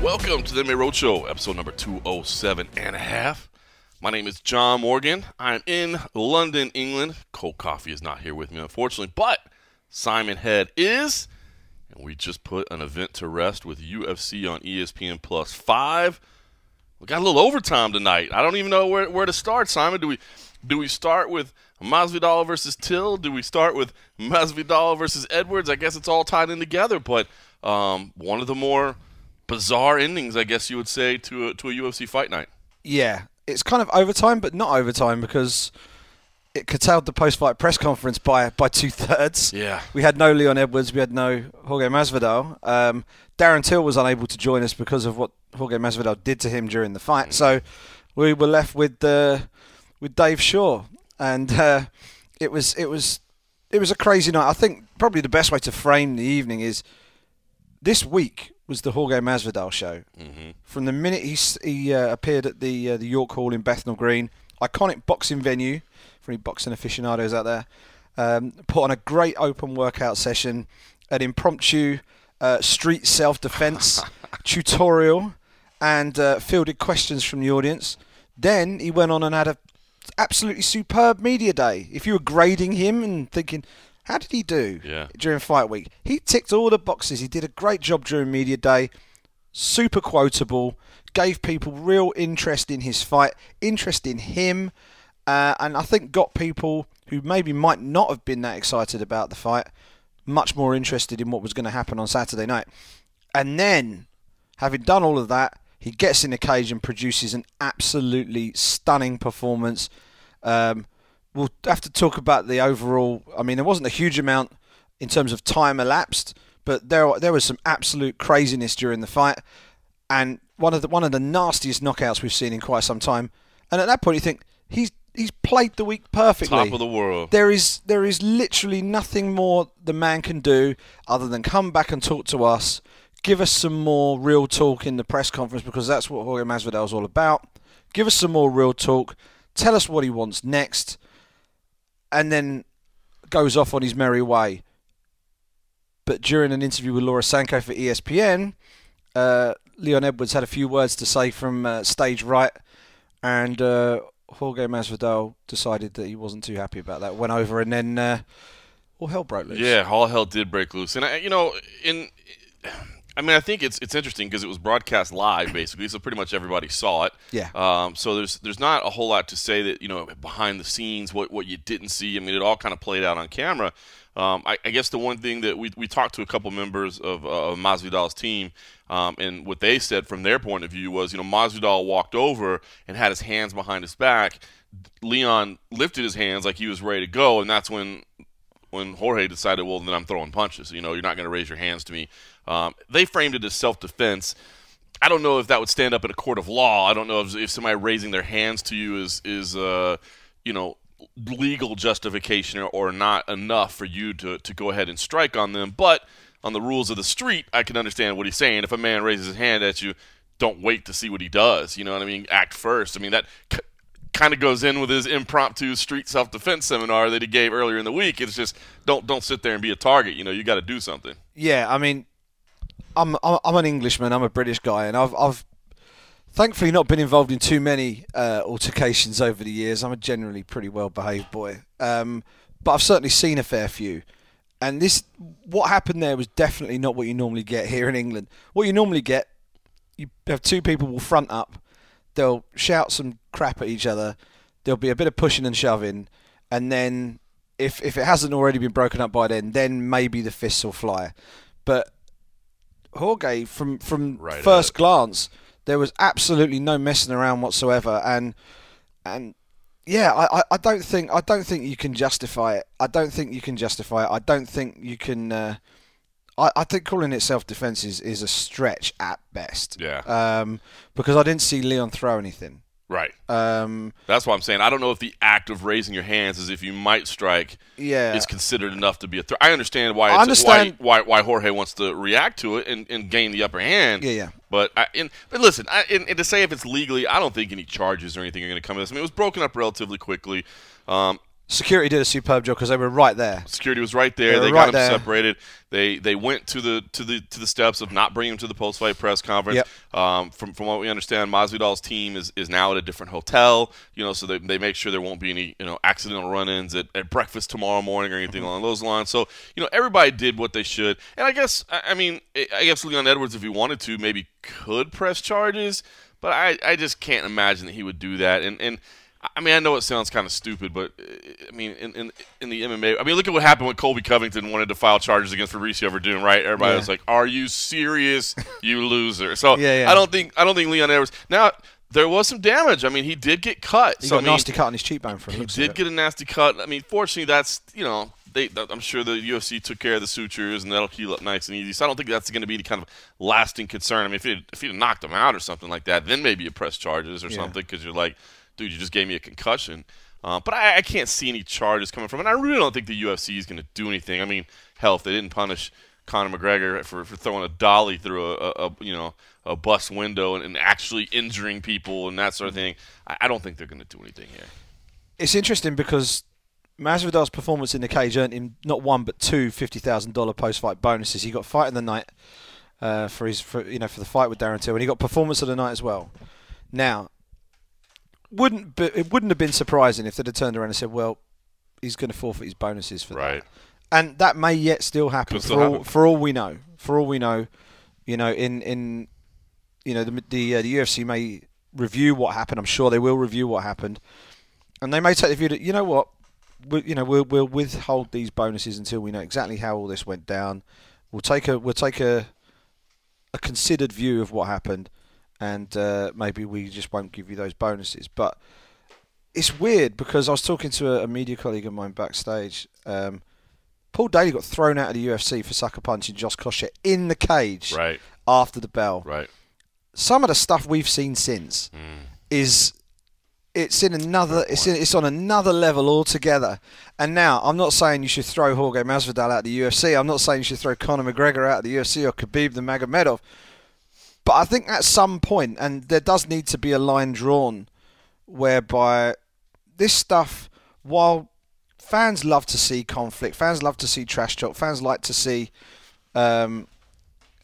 Welcome to the MMA Roadshow, episode number 207.5. My name is John Morgan. I'm in London, England. Cold Coffee is not here with me, unfortunately, but Simon Head is. And we just put an event to rest with UFC on ESPN Plus 5. We got a little overtime tonight. I don't even know where to start, Simon. Do we start with Masvidal versus Till? Do we start with Masvidal versus Edwards? I guess it's all tied in together, but one of the more bizarre endings, I guess you would say, to a UFC fight night. Yeah, it's kind of overtime, but not overtime, because it curtailed the post-fight press conference by 2/3. Yeah, we had no Leon Edwards, we had no Jorge Masvidal. Darren Till was unable to join us because of what Jorge Masvidal did to him during the fight. So we were left with Dave Shaw, and it was a crazy night. I think probably the best way to frame the evening is this week was the Jorge Masvidal show. Mm-hmm. From the minute he appeared at the York Hall in Bethnal Green, iconic boxing venue for any boxing aficionados out there, put on a great open workout session, an impromptu street self-defense tutorial, and fielded questions from the audience. Then he went on and had an absolutely superb media day. If you were grading him and thinking, how did he do during fight week? He ticked all the boxes. He did a great job during media day. Super quotable. Gave people real interest in his fight, interest in him, and I think got people who maybe might not have been that excited about the fight much more interested in what was going to happen on Saturday night. And then, having done all of that, he gets in the cage and produces an absolutely stunning performance. We'll have to talk about the overall. I mean, there wasn't a huge amount in terms of time elapsed, but there was some absolute craziness during the fight, and one of the nastiest knockouts we've seen in quite some time. And at that point, you think he's played the week perfectly. Top of the world. There is literally nothing more the man can do other than come back and talk to us, give us some more real talk in the press conference, because that's what Jorge Masvidal is all about. Give us some more real talk. Tell us what he wants next. And then goes off on his merry way. But during an interview with Laura Sanko for ESPN, Leon Edwards had a few words to say from stage right, and Jorge Masvidal decided that he wasn't too happy about that. Went over, and then all hell broke loose. Yeah, all hell did break loose. And I think it's interesting because it was broadcast live, basically, so pretty much everybody saw it. Yeah. So there's not a whole lot to say that, behind the scenes, what you didn't see. I mean, it all kind of played out on camera. I guess the one thing that we talked to a couple members of Masvidal's team, and what they said from their point of view was, Masvidal walked over and had his hands behind his back. Leon lifted his hands like he was ready to go, and that's when Jorge decided, well, then I'm throwing punches. You're not going to raise your hands to me. They framed it as self-defense. I don't know if that would stand up in a court of law. I don't know if somebody raising their hands to you is legal justification or not enough for you to go ahead and strike on them. But on the rules of the street, I can understand what he's saying. If a man raises his hand at you, don't wait to see what he does. You know what I mean? Act first. I mean, that kind of goes in with his impromptu street self-defense seminar that he gave earlier in the week. It's just don't sit there and be a target. You got to do something. Yeah, I mean, I'm an Englishman. I'm a British guy, and I've thankfully not been involved in too many altercations over the years. I'm a generally pretty well-behaved boy, but I've certainly seen a fair few. And what happened there was definitely not what you normally get here in England. What you normally get, you have two people will front up, they'll shout some crap at each other, there'll be a bit of pushing and shoving, and then if it hasn't already been broken up by then maybe the fists will fly. But Jorge, from right first glance, there was absolutely no messing around whatsoever, and yeah, I don't think you can justify it. I don't think you can. I think calling it self-defense is a stretch at best. Yeah. Because I didn't see Leon throw anything. Right. That's why I'm saying I don't know if the act of raising your hands as if you might strike is considered enough to be a threat. I understand why why Jorge wants to react to it and gain the upper hand. Yeah, yeah. But listen, to say if it's legally, I don't think any charges or anything are going to come to this. I mean, it was broken up relatively quickly. Security did a superb job because they were right there. Security was right there. They got him separated. They went to the steps of not bringing him to the post-fight press conference. Yep. From what we understand, Masvidal's team is now at a different hotel. You know, so they make sure there won't be any accidental run-ins at breakfast tomorrow morning or anything along those lines. So everybody did what they should. And I guess Leon Edwards, if he wanted to, maybe could press charges, but I just can't imagine that he would do that. And I mean, I know it sounds kind of stupid, but I mean, in the MMA, I mean, look at what happened when Colby Covington wanted to file charges against Fabricio Verdun, right? Everybody was like, "Are you serious, you loser?" So I don't think Leon Edwards. Now there was some damage. I mean, he did get cut. He got a nasty cut on his cheekbone for him. He did get a nasty cut. I mean, fortunately, that's I'm sure the UFC took care of the sutures and that'll heal up nice and easy. So I don't think that's going to be any kind of lasting concern. I mean, if he knocked him out or something like that, then maybe you press charges or something because you're like, dude, you just gave me a concussion. But I can't see any charges coming from it. And I really don't think the UFC is going to do anything. I mean, hell, if they didn't punish Conor McGregor for throwing a dolly through a bus window and actually injuring people and that sort of thing, I don't think they're going to do anything here. It's interesting because Masvidal's performance in the cage earned him not one but two $50,000 post-fight bonuses. He got fight of the night for the fight with Darren Till, and he got performance of the night as well. Now, it wouldn't have been surprising if they'd have turned around and said, well, he's going to forfeit his bonuses for that. And that may yet still happen for all we know. The UFC may review what happened. I'm sure they will review what happened. And they may take the view that, you know what, we'll withhold these bonuses until we know exactly how all this went down. We'll take a considered view of what happened. And maybe we just won't give you those bonuses. But it's weird because I was talking to a media colleague of mine backstage. Paul Daly got thrown out of the UFC for sucker punching Josh Koscheck in the cage after the bell. Right. Some of the stuff we've seen since is on another level altogether. And now, I'm not saying you should throw Jorge Masvidal out of the UFC. I'm not saying you should throw Conor McGregor out of the UFC or Khabib Nurmagomedov. But I think at some point, and there does need to be a line drawn whereby this stuff, while fans love to see conflict, fans love to see trash talk, fans like to see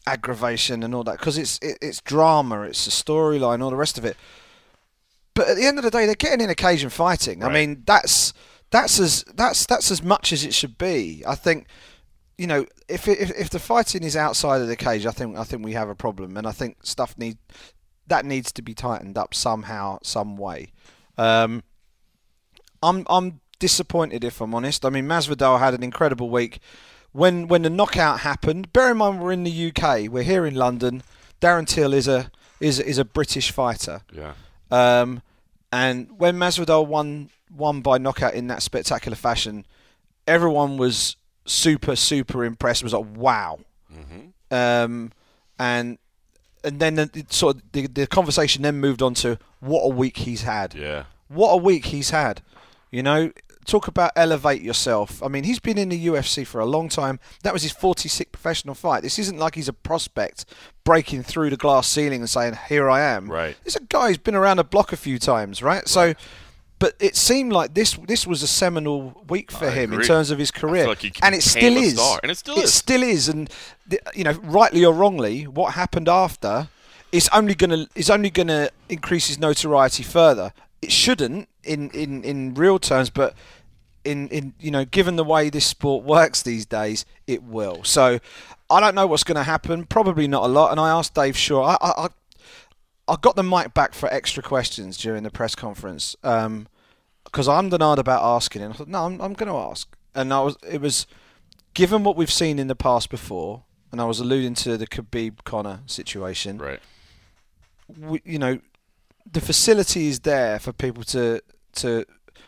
aggravation and all that, because it's drama, it's a storyline, all the rest of it. But at the end of the day, they're getting in a cage and fighting. Right. I mean, that's as much as it should be. I think. If the fighting is outside of the cage, I think we have a problem, and I think stuff needs to be tightened up somehow, some way. I'm disappointed, if I'm honest. I mean, Masvidal had an incredible week. When the knockout happened, bear in mind we're in the UK, we're here in London. Darren Till is a British fighter. Yeah. And when Masvidal won by knockout in that spectacular fashion, everyone was super impressed. Was like, wow. And then the conversation then moved on to what a week he's had. Yeah. What a week he's had. Talk about elevate yourself. I mean, he's been in the UFC for a long time. That was his 46th professional fight. This isn't like he's a prospect breaking through the glass ceiling and saying, here I am. Right. It's a guy who's been around the block a few times, right? So but it seemed like this was a seminal week for him in terms of his career, and it still is. And it still is. It still is, and rightly or wrongly, what happened after is only going to increase his notoriety further. It shouldn't, in real terms, but in given the way this sport works these days, it will. So I don't know what's going to happen. Probably not a lot. And I asked Dave Shaw. I got the mic back for extra questions during the press conference because I'm denied about asking. And I thought, no, I'm going to ask. And it was given what we've seen in the past before, and I was alluding to the Khabib-Conor situation. Right. The facility is there for people to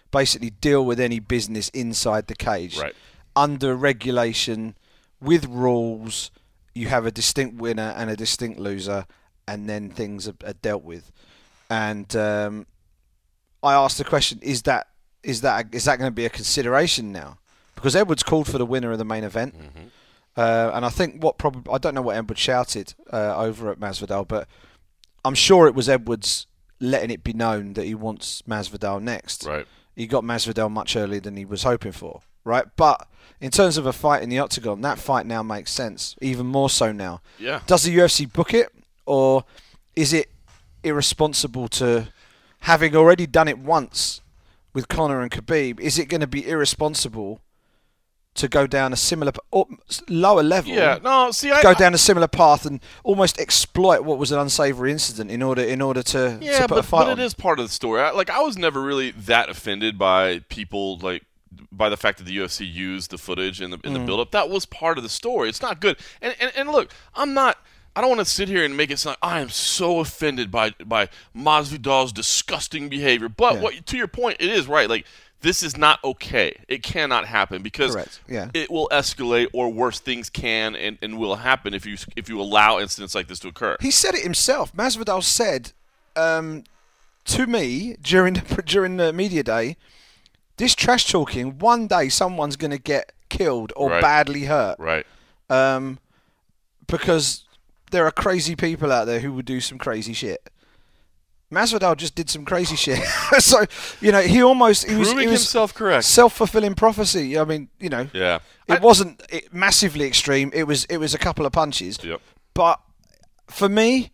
basically deal with any business inside the cage. Right. Under regulation, with rules, you have a distinct winner and a distinct loser, and then things are dealt with. And I asked the question: is that going to be a consideration now? Because Edwards called for the winner of the main event, and I think what probably, I don't know what Edwards shouted over at Masvidal, but I'm sure it was Edwards letting it be known that he wants Masvidal next. Right. He got Masvidal much earlier than he was hoping for. Right. But in terms of a fight in the octagon, that fight now makes sense, even more so now. Yeah. Does the UFC book it, or is it irresponsible to, having already done it once with Conor and Khabib, is it going to be irresponsible to go down a similar or lower level? Yeah, no, see, I go down a similar path and almost exploit what was an unsavory incident in order to, yeah, to put a fight on. But it is part of the story. I was never really that offended by people by the fact that the UFC used the footage in the build-up. That was part of the story. It's not good. And look, I don't want to sit here and make it sound like I am so offended by Masvidal's disgusting behavior. But to your point, it is right. This is not okay. It cannot happen because it will escalate, or worse things can and will happen if you allow incidents like this to occur. He said it himself. Masvidal said to me during the media day, this trash talking, one day someone's going to get killed or badly hurt. Right. Because there are crazy people out there who would do some crazy shit. Masvidal just did some crazy shit. So, he was himself correct. Self-fulfilling prophecy. It wasn't massively extreme. It was a couple of punches. Yep. But for me,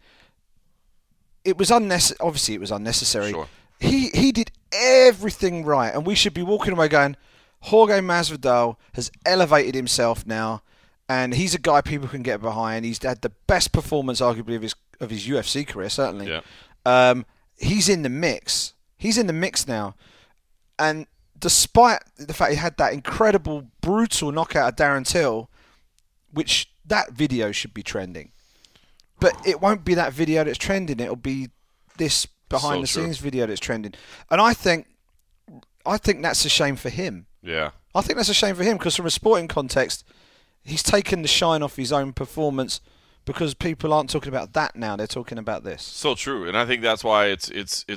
it was unnecessary. Obviously, it was unnecessary. Sure. He did everything right, and we should be walking away going, Jorge Masvidal has elevated himself now, and he's a guy people can get behind. He's had the best performance, arguably, of his UFC career, certainly. Yeah. He's in the mix. He's in the mix now. And despite the fact he had that incredible, brutal knockout of Darren Till, which that video should be trending. But it won't be that video that's trending. It'll be this behind-the-scenes video that's trending. And I think that's a shame for him. Yeah. I think that's a shame for him because from a sporting context, he's taken the shine off his own performance. Because people aren't talking about that now; they're talking about this. So true, and I think that's why it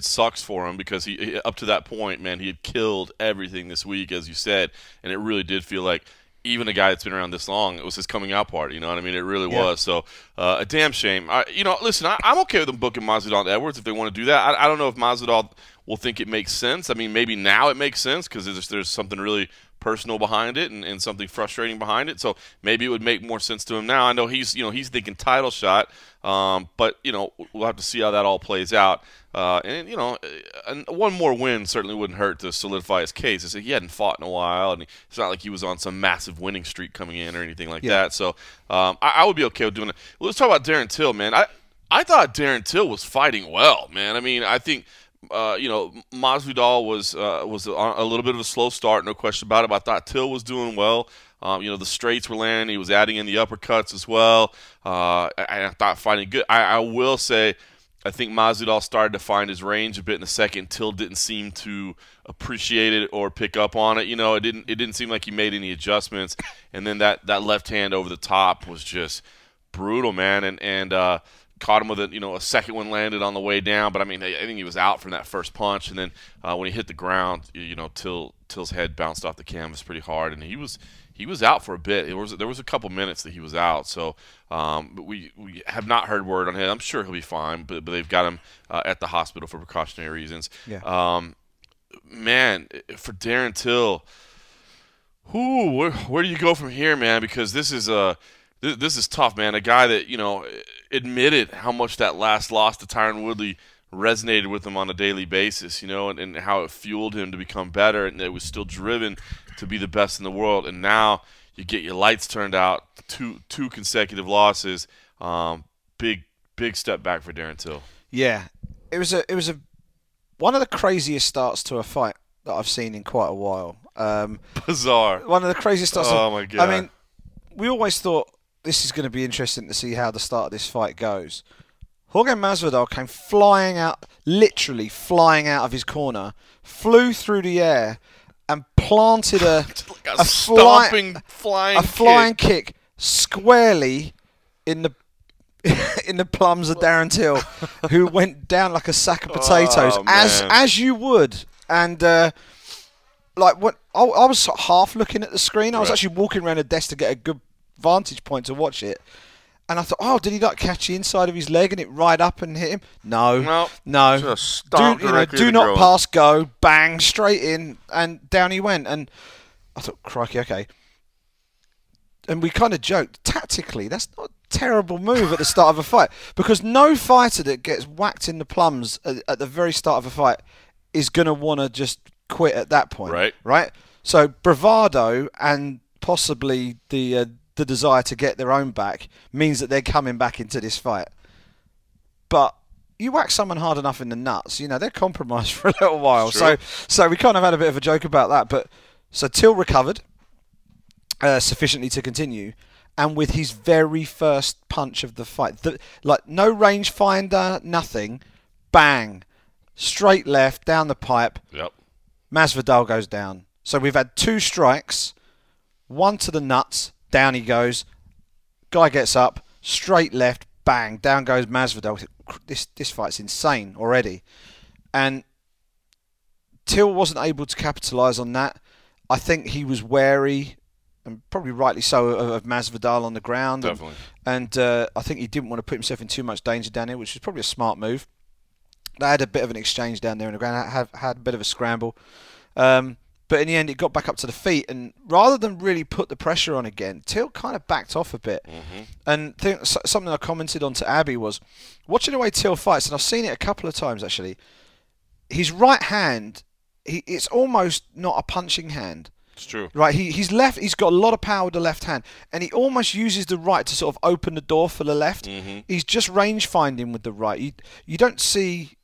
sucks for him, because he up to that point, man, he had killed everything this week, as you said, and it really did feel like even a guy that's been around this long, it was his coming out party. You know what I mean? It really was. So a damn shame. I'm okay with them booking Masvidal and Edwards if they want to do that. I don't know if Masvidal will think it makes sense. I mean, maybe now it makes sense because there's something really personal behind it and something frustrating behind it. So maybe it would make more sense to him now. I know he's thinking title shot, but we'll have to see how that all plays out. And one more win certainly wouldn't hurt to solidify his case. It's like he hadn't fought in a while, and it's not like he was on some massive winning streak coming in or anything like that. So I would be okay with doing it. Well, let's talk about Darren Till, man. I thought Darren Till was fighting well, man. I mean, I think Masvidal was a little bit of a slow start, no question about it. But I thought Till was doing well. The straights were landing. He was adding in the uppercuts as well. I thought fighting good. I will say, I think Masvidal started to find his range a bit in the second. Till didn't seem to appreciate it or pick up on it. It didn't seem like he made any adjustments. And then that left hand over the top was just brutal, man. And caught him with a second one landed on the way down, but I think he was out from that first punch, and then when he hit the ground, Till's head bounced off the canvas pretty hard, and he was out for a bit. There was a couple minutes that he was out, so but we have not heard word on him. I'm sure he'll be fine, but they've got him at the hospital for precautionary reasons. Yeah. Man, for Darren Till, where do you go from here, man? Because this is tough, man. A guy that admitted how much that last loss to Tyron Woodley resonated with him on a daily basis, and how it fueled him to become better, and it was still driven to be the best in the world. And now you get your lights turned out, two consecutive losses. Big step back for Darren Till. Yeah, it was one of the craziest starts to a fight that I've seen in quite a while. Bizarre. One of the craziest starts. Oh my God. I mean, we always thought this is going to be interesting to see how the start of this fight goes. Jorge Masvidal came flying out, literally flying out of his corner, flew through the air, and planted a flying kick squarely in the in the plums of Darren Till, who went down like a sack of potatoes, as you would. And like what I was half looking at the screen. I was actually walking around the desk to get a good vantage point to watch it. And I thought, oh, did he like catch the inside of his leg and it right up and hit him? No, no. Just do not pass go, bang, straight in, and down he went. And I thought, crikey, okay. And we kind of joked, tactically, that's not a terrible move at the start of a fight, because no fighter that gets whacked in the plums at the very start of a fight is going to want to just quit at that point. Right. Right? So bravado and possibly the desire to get their own back means that they're coming back into this fight. But you whack someone hard enough in the nuts, you know, they're compromised for a little while. So we kind of had a bit of a joke about that. But so Till recovered sufficiently to continue, and with his very first punch of the fight, like no range finder, nothing, bang, straight left down the pipe. Yep. Masvidal goes down. So we've had two strikes, one to the nuts. Down he goes. Guy gets up. Straight left. Bang. Down goes Masvidal. This fight's insane already. And Till wasn't able to capitalise on that. I think he was wary, and probably rightly so, of Masvidal on the ground. Definitely. And I think he didn't want to put himself in too much danger down here, which was probably a smart move. They had a bit of an exchange down there on the ground. Had a bit of a scramble. But in the end, it got back up to the feet, and rather than really put the pressure on again, Till kind of backed off a bit. Mm-hmm. And something I commented on to Abby was, watching the way Till fights, and I've seen it a couple of times actually, his right hand, it's almost not a punching hand. It's true. Right, he's got a lot of power with the left hand, and he almost uses the right to sort of open the door for the left. Mm-hmm. He's just range finding with the right. You don't see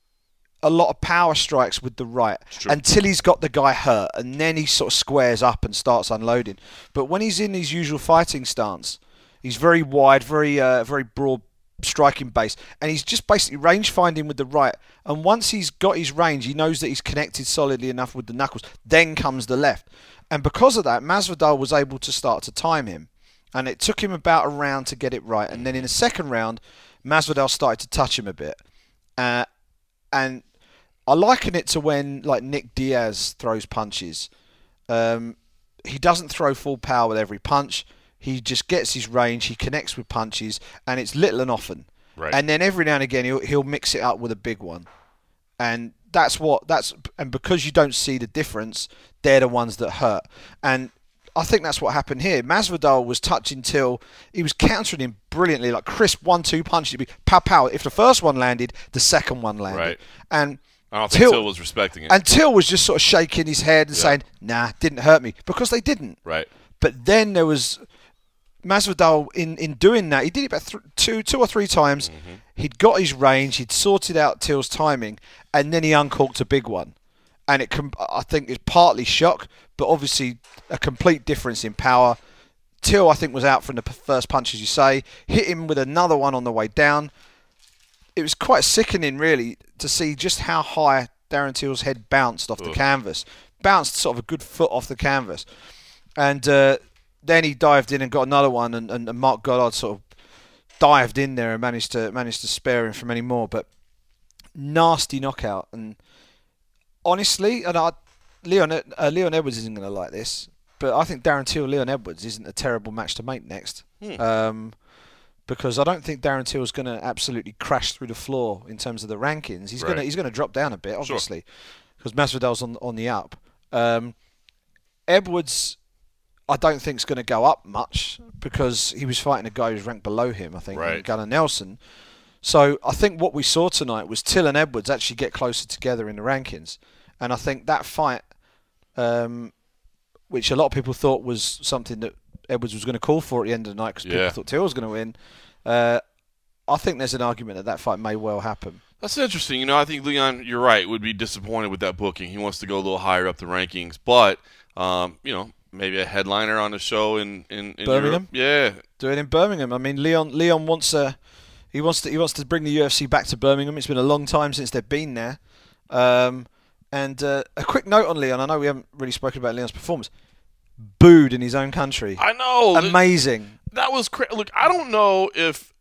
a lot of power strikes with the right until he's got the guy hurt, and then he sort of squares up and starts unloading. But when he's in his usual fighting stance, he's very wide, very broad striking base, and he's just basically range finding with the right. And once he's got his range, he knows that he's connected solidly enough with the knuckles. Then comes the left, and because of that, Masvidal was able to start to time him, and it took him about a round to get it right. And then in the second round, Masvidal started to touch him a bit, and I liken it to when, like, Nick Diaz throws punches. He doesn't throw full power with every punch. He just gets his range. He connects with punches, and it's little and often. Right. And then every now and again, he'll mix it up with a big one. And because you don't see the difference, they're the ones that hurt. And I think that's what happened here. Masvidal was touching Till. He was countering him brilliantly, like crisp 1-2 punch. It'd be pow pow. If the first one landed, the second one landed. Right. And I don't think Till was respecting it. And Till was just sort of shaking his head and saying, nah, didn't hurt me. Because they didn't. Right. But then there was Masvidal in doing that. He did it about two or three times. Mm-hmm. He'd got his range. He'd sorted out Till's timing. And then he uncorked a big one. And I think it's partly shock, but obviously a complete difference in power. Till, I think, was out from the first punch, as you say. Hit him with another one on the way down. It was quite sickening, really, to see just how high Darren Till's head bounced off the canvas. Bounced sort of a good foot off the canvas. And then he dived in and got another one, and Mark Goddard sort of dived in there and managed to spare him from any more. But nasty knockout. And honestly, Leon Edwards isn't going to like this, but I think Darren Till, Leon Edwards isn't a terrible match to make next. Because I don't think Darren Till is going to absolutely crash through the floor in terms of the rankings. He's going to drop down a bit, obviously, because Masvidal's on the up. Edwards, I don't think is going to go up much because he was fighting a guy who's ranked below him, I think, Gunnar Nelson. So I think what we saw tonight was Till and Edwards actually get closer together in the rankings, and I think that fight, which a lot of people thought was something that Edwards was going to call for at the end of the night because people thought Till was going to win. I think there's an argument that fight may well happen. That's interesting. You know, I think Leon, you're right, would be disappointed with that booking. He wants to go a little higher up the rankings, but you know, maybe a headliner on a show in Birmingham. Europe. Yeah, do it in Birmingham. I mean, Leon wants a he wants to bring the UFC back to Birmingham. It's been a long time since they've been there. And a quick note on Leon. I know we haven't really spoken about Leon's performance. Booed in his own country. I know. Amazing. That was crazy. Look, I don't know if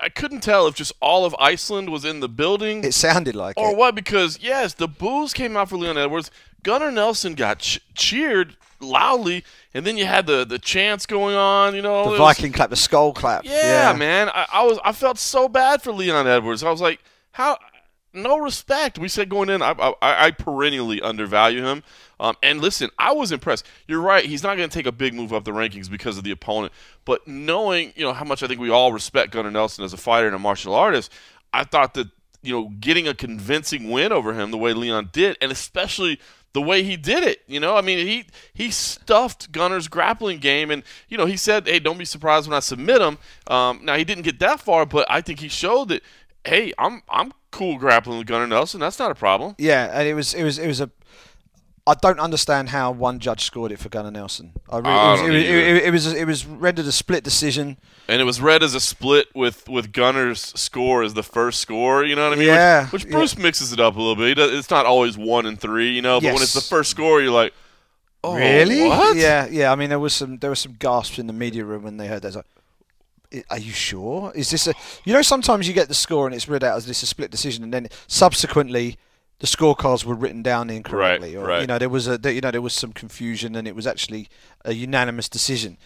I couldn't tell if just all of Iceland was in the building. It sounded like or it. What, because, yes, the boos came out for Leon Edwards. Gunnar Nelson got cheered loudly, and then you had the chants going on, you know. The Viking clap, the skull clap. Yeah, man. I felt so bad for Leon Edwards. I was like, how – no respect. We said going in, I perennially undervalue him. And listen, I was impressed. You're right. He's not going to take a big move up the rankings because of the opponent. But knowing, you know, how much I think we all respect Gunnar Nelson as a fighter and a martial artist, I thought that, you know, getting a convincing win over him the way Leon did, and especially the way he did it, you know, I mean, he stuffed Gunnar's grappling game, and, you know, he said, hey, don't be surprised when I submit him. Now, he didn't get that far, but I think he showed that, hey, I'm cool grappling with Gunnar Nelson. That's not a problem. Yeah, and it was a. I don't understand how one judge scored it for Gunnar Nelson. It was rendered a split decision. And it was read as a split with Gunnar's score as the first score. You know what I mean? Yeah. Which Bruce mixes it up a little bit. It's not always 1 and 3. You know, but when it's the first score, you're like, oh, really? What? Yeah. I mean, there were some gasps in the media room when they heard that. Are you sure? Is this a... You know, sometimes you get the score and it's read out as this a split decision, and then subsequently the scorecards were written down incorrectly. Right. You know, there was some confusion, and it was actually a unanimous decision.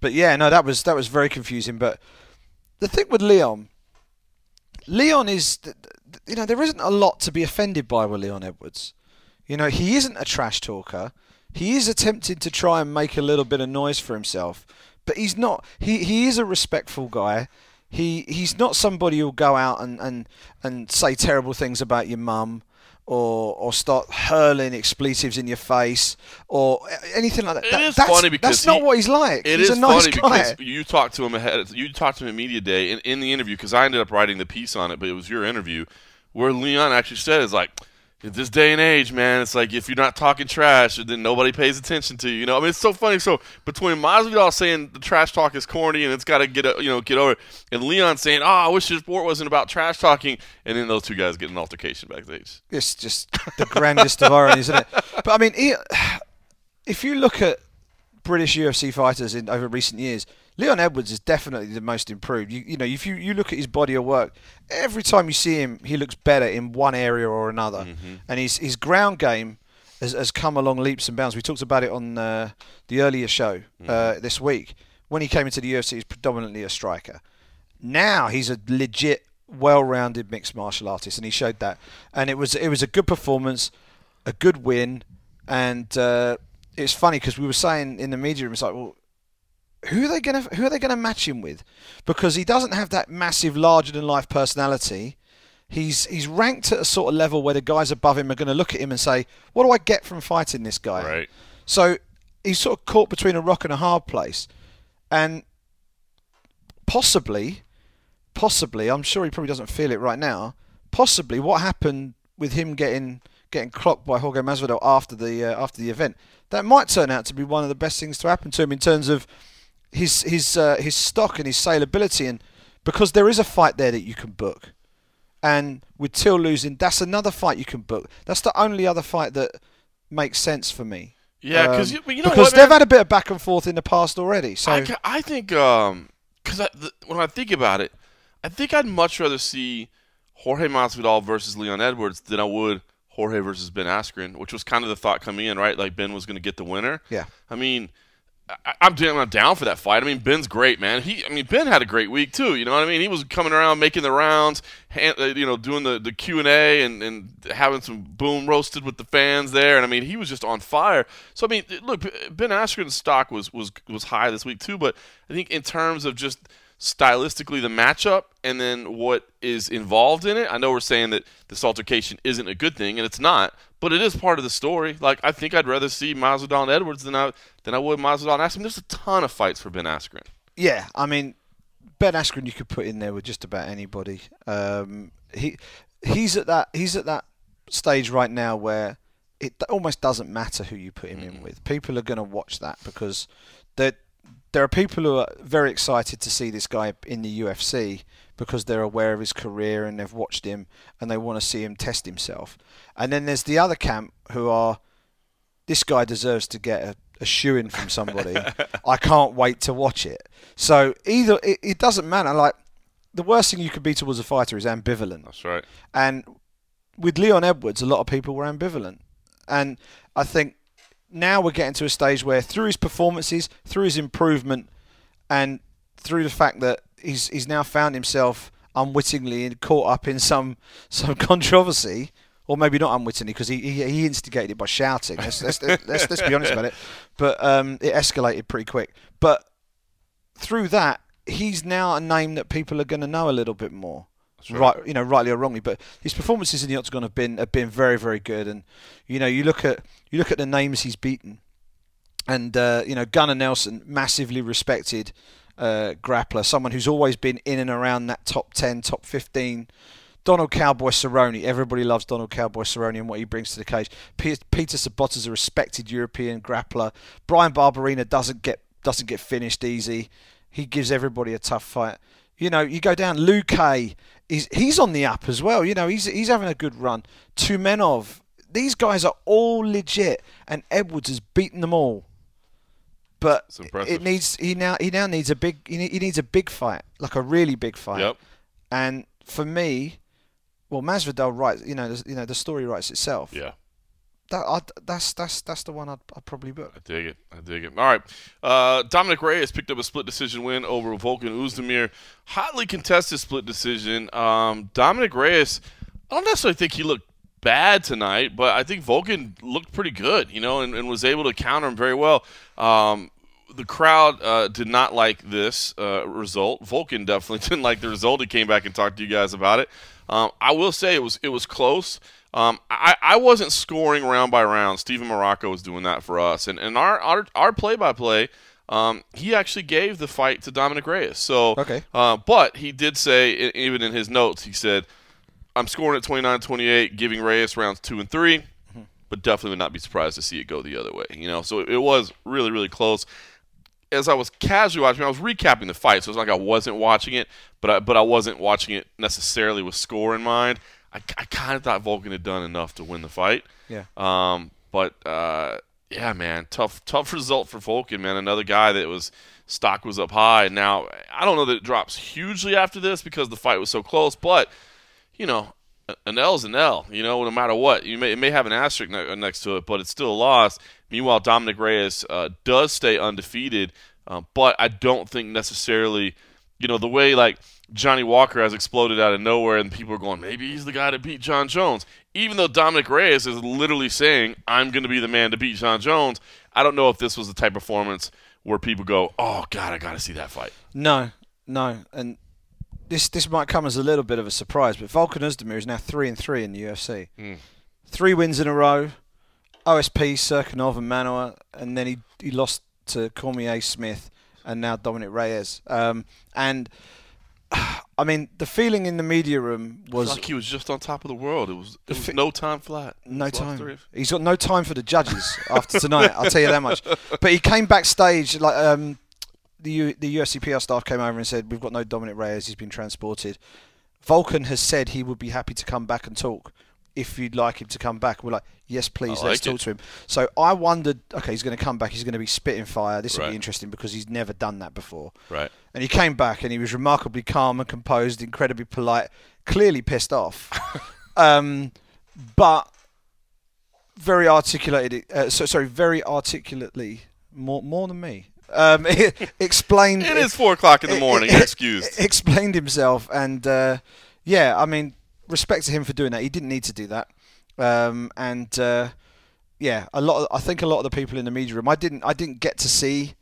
But yeah, no, that was very confusing. But the thing with Leon is, you know, there isn't a lot to be offended by with Leon Edwards. You know, he isn't a trash talker. He is attempting to try and make a little bit of noise for himself. But he's not. He is a respectful guy. He's not somebody who'll go out and say terrible things about your mum, or start hurling expletives in your face, or anything like that. That's funny because that's not what he's like. He's a nice guy. Because you talked to him ahead. You talked to him at media day in the interview, because I ended up writing the piece on it, but it was your interview where Leon actually said, "Is like." In this day and age, man, it's like if you're not talking trash, then nobody pays attention to you. You know, I mean, it's so funny. So between Masvidal saying the trash talk is corny and it's got to get over it, and Leon saying, "Oh, I wish this sport wasn't about trash talking," and then those two guys get an altercation backstage. It's just the grandest of ironies, isn't it? But I mean, if you look at British UFC fighters over recent years, Leon Edwards is definitely the most improved. You know, if you look at his body of work, every time you see him, he looks better in one area or another. Mm-hmm. And his ground game has come along leaps and bounds. We talked about it on the earlier show this week. When he came into the UFC, he's predominantly a striker. Now he's a legit, well-rounded mixed martial artist, and he showed that. And it was a good performance, a good win, and it's funny because we were saying in the media room, it's like, well, Who are they gonna match him with? Because he doesn't have that massive, larger-than-life personality. He's ranked at a sort of level where the guys above him are going to look at him and say, "What do I get from fighting this guy?" Right. So he's sort of caught between a rock and a hard place, and possibly, I'm sure he probably doesn't feel it right now. Possibly, what happened with him getting clocked by Jorge Masvidal after the event, that might turn out to be one of the best things to happen to him in terms of his stock and his saleability, and because there is a fight there that you can book, and with Till losing, that's another fight you can book. That's the only other fight that makes sense for me. Yeah, because they've had a bit of back and forth in the past already. So I think when I think about it, I think I'd much rather see Jorge Masvidal versus Leon Edwards than I would Jorge versus Ben Askren, which was kind of the thought coming in, right? Like Ben was going to get the winner. Yeah. I mean, I'm down for that fight. I mean, Ben's great, man. Ben had a great week too. You know what I mean? He was coming around, making the rounds, doing the Q&A and having some boom roasted with the fans there. And I mean, he was just on fire. So I mean, look, Ben Askren's stock was high this week too. But I think in terms of just stylistically the matchup and then what is involved in it, I know we're saying that this altercation isn't a good thing, and it's not, but it is part of the story. Like, I think I'd rather see Masvidal and Edwards than I would Masvidal and Askren. There's a ton of fights for Ben Askren. Yeah, I mean, Ben Askren you could put in there with just about anybody. He's at that stage right now where it almost doesn't matter who you put him in with. People are going to watch that because there are people who are very excited to see this guy in the UFC because they're aware of his career and they've watched him and they want to see him test himself. And then there's the other camp who are, this guy deserves to get a a shoo-in from somebody, I can't wait to watch it. So either it doesn't matter. Like, the worst thing you could be towards a fighter is ambivalent. That's right. And with Leon Edwards, a lot of people were ambivalent. And I think now we're getting to a stage where through his performances, through his improvement, and through the fact that he's now found himself unwittingly caught up in some controversy, or maybe not unwittingly because he instigated it by shouting. Let's be honest about it. But it escalated pretty quick. But through that, he's now a name that people are going to know a little bit more. Right, you know, rightly or wrongly, but his performances in the octagon have been very, very good. And you know, you look at the names he's beaten, and you know, Gunnar Nelson, massively respected grappler, someone who's always been in and around that top 10, top 15. Donald Cowboy Cerrone, everybody loves Donald Cowboy Cerrone and what he brings to the cage. Peter Sabota's a respected European grappler. Brian Barberina doesn't get finished easy. He gives everybody a tough fight. You know, you go down. Liu Kei, he's on the up as well. You know, he's having a good run. Tumenov, these guys are all legit, and Edwards has beaten them all. But he now needs a big fight, like a really big fight. Yep. And for me, well, Masvidal writes. You know, the story writes itself. Yeah. That's the one I'd probably book. I dig it. All right. Dominic Reyes picked up a split decision win over Volkan Oezdemir. Hotly contested split decision. Dominic Reyes, I don't necessarily think he looked bad tonight, but I think Volkan looked pretty good, you know, and was able to counter him very well. The crowd did not like this result. Volkan definitely didn't like the result. He came back and talked to you guys about it. I will say it was close. I wasn't scoring round by round. Steven Morocco was doing that for us. And our play-by-play, he actually gave the fight to Dominic Reyes. So, okay. But he did say, even in his notes, he said, I'm scoring at 29-28, giving Reyes rounds 2 and 3, mm-hmm. but definitely would not be surprised to see it go the other way. You know, so it was really, really close. As I was casually watching, I was recapping the fight, so it's like I wasn't watching it, but I wasn't watching it necessarily with score in mind. I kind of thought Volkan had done enough to win the fight. Yeah. Yeah, man, tough result for Volkan, man. Another guy that stock was up high. Now, I don't know that it drops hugely after this because the fight was so close, but, you know, an L's an L, you know, no matter what. It may have an asterisk next to it, but it's still a loss. Meanwhile, Dominic Reyes does stay undefeated, but I don't think necessarily, you know, the way, like, Johnny Walker has exploded out of nowhere, and people are going, maybe he's the guy to beat Jon Jones. Even though Dominic Reyes is literally saying, I'm going to be the man to beat Jon Jones, I don't know if this was the type of performance where people go, oh, God, I got to see that fight. No. And this might come as a little bit of a surprise, but Volkan Oezdemir is now 3-3 in the UFC. Mm. 3 wins in a row, OSP, Serkinov, and Manoa, and then he lost to Cormier, Smith, and now Dominic Reyes. And I mean, the feeling in the media room was like he was just on top of the world. It was no time flat. No time. He's got no time for the judges after tonight. I'll tell you that much. But he came backstage, like the UFC PR staff came over and said, "We've got no Dominic Reyes. He's been transported. Volkan has said he would be happy to come back and talk if you'd like him to come back." We're like, "Yes, please. Let's talk to him." So I wondered, okay, he's going to come back. He's going to be spitting fire. This will be interesting because he's never done that before. Right. And he came back and he was remarkably calm and composed, incredibly polite, clearly pissed off, but very articulately, more than me. Explained. It is 4 o'clock in the morning. Excused. Explained himself, and yeah, I mean, respect to him for doing that. He didn't need to do that. Yeah, I think a lot of the people in the media room, I didn't get to see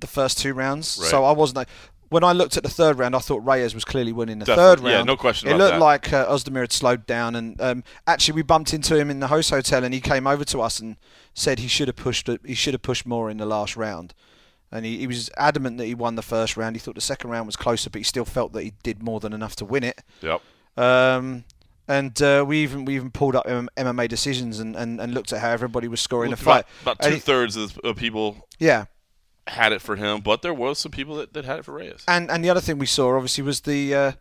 the first 2 rounds. Right. So I wasn't like, when I looked at the third round, I thought Reyes was clearly winning the third round. Yeah, no question about that. It looked like Oezdemir had slowed down, and actually we bumped into him in the host hotel, and he came over to us and said he should have pushed more in the last round. And he was adamant that he won the first round. He thought the second round was closer, but he still felt that he did more than enough to win it. Yep. And we even pulled up MMA decisions and looked at how everybody was scoring the fight. About 2/3 of people had it for him, but there was some people that had it for Reyes. And the other thing we saw, obviously, was the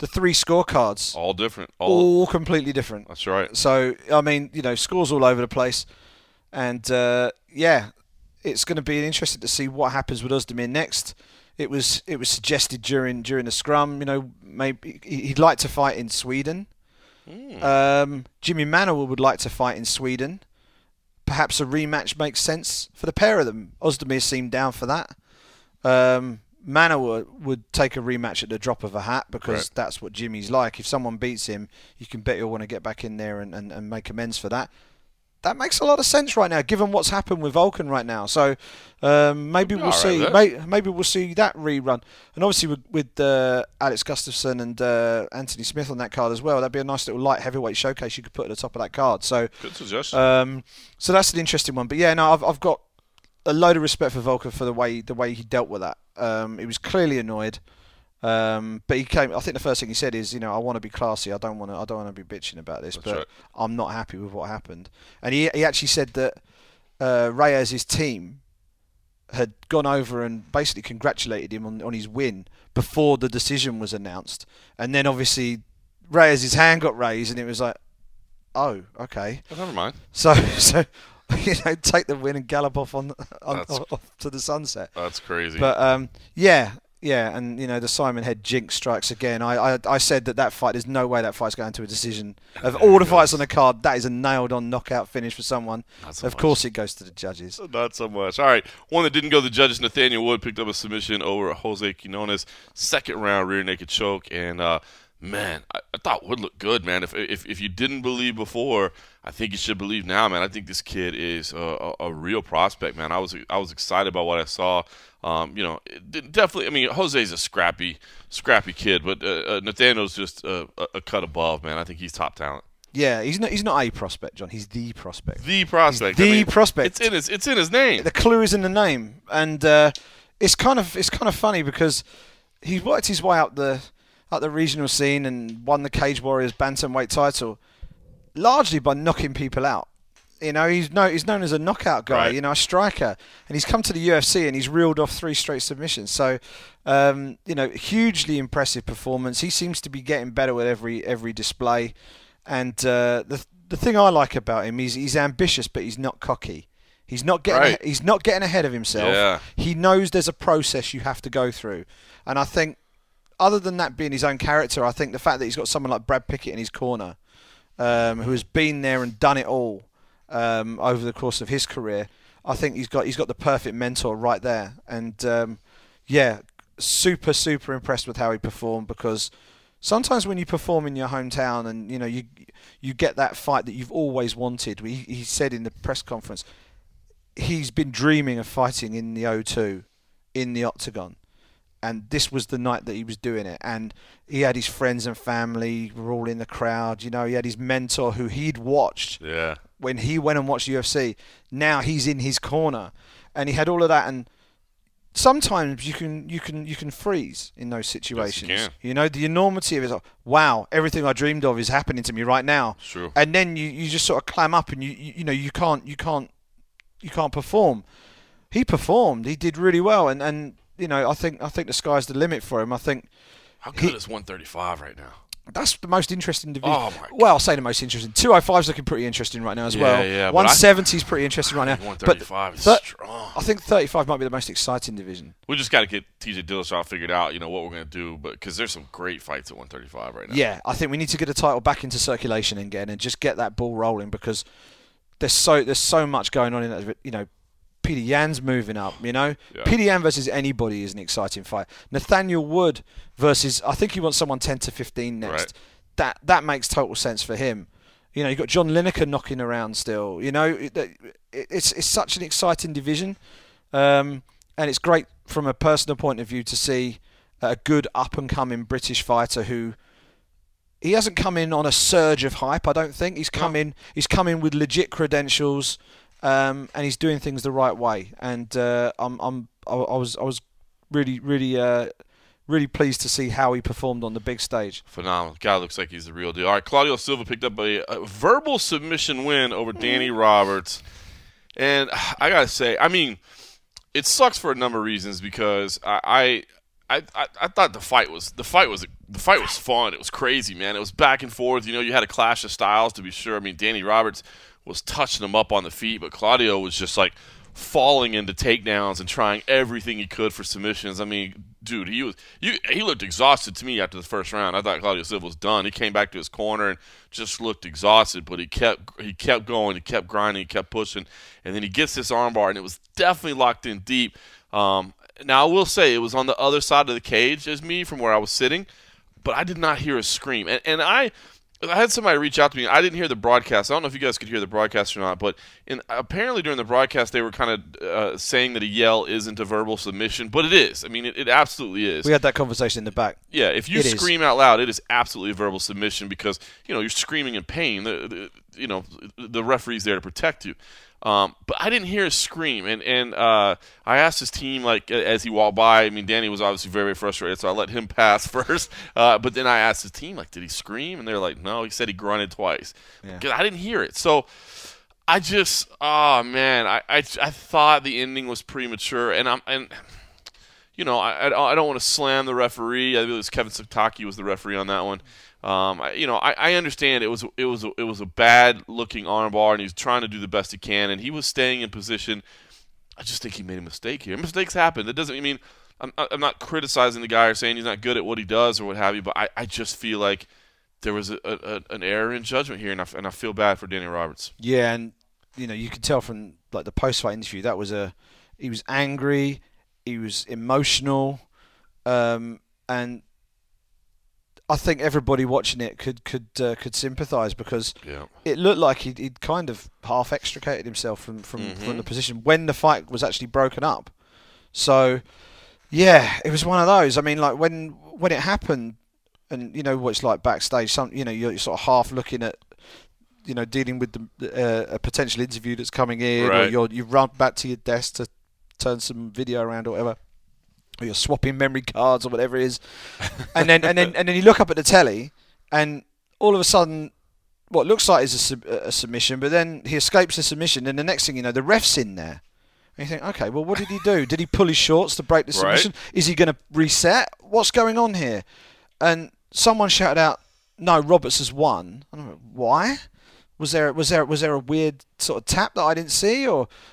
3 scorecards. All different. All completely different. That's right. So, I mean, you know, scores all over the place. And yeah, it's going to be interesting to see what happens with Oezdemir next. It was suggested during the scrum, you know, maybe he'd like to fight in Sweden. Mm. Jimmy Manuel would like to fight in Sweden. Perhaps a rematch makes sense for the pair of them. Oezdemir seemed down for that. Manuel would take a rematch at the drop of a hat, because right. That's what Jimmy's like. If someone beats him, you can bet he'll want to get back in there and make amends for that. That makes a lot of sense right now, given what's happened with Volkan right now. So maybe we'll see. Maybe we'll see that rerun. And obviously with Alex Gustafsson and Anthony Smith on that card as well, that'd be a nice little light heavyweight showcase you could put at the top of that card. So good suggestion. So that's an interesting one. But yeah, no, I've got a load of respect for Volkan for the way he dealt with that. He was clearly annoyed. But he came. I think the first thing he said is, you know, I want to be classy. I don't want to be bitching about this. That's but right. I'm not happy with what happened. And he actually said that Reyes' team had gone over and basically congratulated him on his win before the decision was announced. And then obviously Reyes' hand got raised, and it was like, oh, okay. Well, never mind. So. You know, take the win and gallop off off to the sunset. That's crazy. But yeah, and you know the Simon Head jinx strikes again. I said that fight. There's no way that fight's going to a decision. Of all the fights on the card, that is a nailed-on knockout finish for someone. Of course, it goes to the judges. Not so much. All right, one that didn't go to the judges. Nathaniel Wood picked up a submission over Jose Quinones, second round rear naked choke, and. Man, I thought Wood looked good, man. If you didn't believe before, I think you should believe now, man. I think this kid is a real prospect, man. I was excited about what I saw. You know, definitely. I mean, Jose's a scrappy kid, but Nathaniel's just a cut above, man. I think he's top talent. Yeah, he's not a prospect, John. He's the prospect. The prospect. It's in his name. The clue is in the name, and it's kind of funny because he worked his way up the regional scene and won the Cage Warriors bantamweight title largely by knocking people out. You know, he's known as a knockout guy, right. You know, a striker, and he's come to the UFC and he's reeled off 3 straight submissions. So, you know, hugely impressive performance. He seems to be getting better with every display, and the thing I like about him is he's ambitious, but he's not cocky. He's not getting ahead of himself. Yeah. He knows there's a process you have to go through, and I think. Other than that being his own character, I think the fact that he's got someone like Brad Pickett in his corner, who has been there and done it all over the course of his career, I think he's got the perfect mentor right there. And yeah, super impressed with how he performed, because sometimes when you perform in your hometown and you know you get that fight that you've always wanted. He said in the press conference he's been dreaming of fighting in the O2, in the Octagon. And this was the night that he was doing it. And he had his friends and family were all in the crowd. You know, he had his mentor who he'd watched when he went and watched UFC. Now he's in his corner. And he had all of that. And sometimes you can freeze in those situations. Yes, you know, the enormity of it. Wow, everything I dreamed of is happening to me right now. True. And then you just sort of clam up and you know you can't perform. He performed. He did really well. And you know, I think the sky's the limit for him. I think how good is 135 right now? That's the most interesting division. Oh my God. Well, I'll say the most interesting. 205's looking pretty interesting right now as well. Yeah, 170's pretty interesting right now. 135 is strong. I think 35 might be the most exciting division. We just got to get TJ Dillashaw figured out, you know, what we're going to do, but because there's some great fights at 135 right now. Yeah, I think we need to get the title back into circulation again and just get that ball rolling, because there's so much going on in that, you know. Peter Yan's moving up, you know. Yeah. Peter Yan versus anybody is an exciting fight. Nathaniel Wood versus, I think he wants someone 10 to 15 next. Right. That makes total sense for him. You know, you've got John Lineker knocking around still. You know, it's such an exciting division. And it's great from a personal point of view to see a good up-and-coming British fighter who... He hasn't come in on a surge of hype, I don't think. He's come in with legit credentials... and he's doing things the right way, and I was really pleased to see how he performed on the big stage. Phenomenal guy, looks like he's the real deal. All right, Claudio Silva picked up a verbal submission win over Danny Roberts, and I gotta say, I mean, it sucks for a number of reasons because I I thought the fight was fun. It was crazy, man. It was back and forth. You know, you had a clash of styles to be sure. I mean, Danny Roberts was touching him up on the feet, but Claudio was just like falling into takedowns and trying everything he could for submissions. I mean, dude, he looked exhausted to me after the first round. I thought Claudio Silva was done. He came back to his corner and just looked exhausted, but he kept going, he kept grinding, he kept pushing, and then he gets this armbar, and it was definitely locked in deep. Now, I will say it was on the other side of the cage as me from where I was sitting, but I did not hear a scream. And I had somebody reach out to me. I didn't hear the broadcast. I don't know if you guys could hear the broadcast or not, but apparently during the broadcast they were kind of saying that a yell isn't a verbal submission, but it is. I mean, it absolutely is. We had that conversation in the back. Yeah, if you scream out loud, it is absolutely a verbal submission because, you know, you're screaming in pain. The referee's there to protect you. But I didn't hear a scream, and I asked his team, like, as he walked by. I mean, Danny was obviously very, very frustrated, so I let him pass first. But then I asked his team, like, did he scream? And they're like, no, he said he grunted twice. Yeah. Because I didn't hear it. So I just, oh, man, I thought the ending was premature. I don't want to slam the referee. I believe it was Kevin Sataki was the referee on that one. I understand it was a bad looking armbar, and he's trying to do the best he can, and he was staying in position. I just think he made a mistake here. Mistakes happen. That doesn't mean I'm not criticizing the guy or saying he's not good at what he does or what have you, but I just feel like there was an error in judgment here, and I feel bad for Danny Roberts. Yeah, and you know you could tell from like the post fight interview that he was angry, he was emotional, and I think everybody watching it could sympathise because it looked like he'd kind of half extricated himself from the position when the fight was actually broken up. So, yeah, it was one of those. I mean, like when it happened, and you know what it's like backstage. You're sort of half looking at, dealing with a potential interview that's coming in, right. Or you run back to your desk to turn some video around or whatever. Or you're swapping memory cards or whatever it is, and then you look up at the telly, and all of a sudden, what looks like is a submission, but then he escapes the submission, and the next thing you know, the ref's in there, and you think, okay, well, what did he do? Did he pull his shorts to break the submission? Right. Is he going to reset? What's going on here? And someone shouted out, "No, Roberts has won." I don't know why. Was there a weird sort of tap that I didn't see,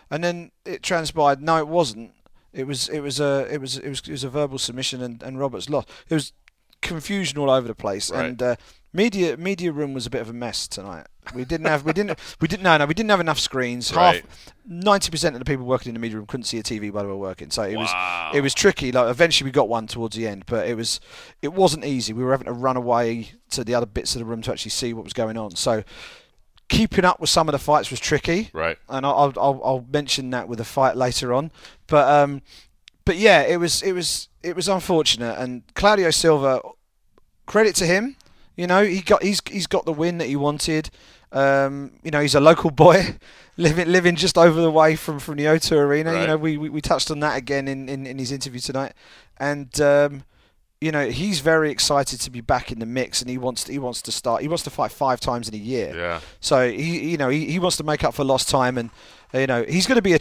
and then it transpired? No, it wasn't. It was a verbal submission and Roberts lost. It was confusion all over the place, right. And media room was a bit of a mess tonight. We didn't have enough screens. Right. 90% of the people working in the media room couldn't see a TV while they were working, so it was tricky. Like eventually we got one towards the end, but it wasn't easy. We were having to run away to the other bits of the room to actually see what was going on. So. Keeping up with some of the fights was tricky, right? And I'll mention that with a fight later on, but yeah, it was unfortunate. And Claudio Silva, credit to him, he's got the win that he wanted. He's a local boy, living just over the way from the O2 Arena. Right. We touched on that again in his interview tonight, and. He's very excited to be back in the mix, and he wants to fight 5 times in a year. Yeah. So he wants to make up for lost time, and he's going to be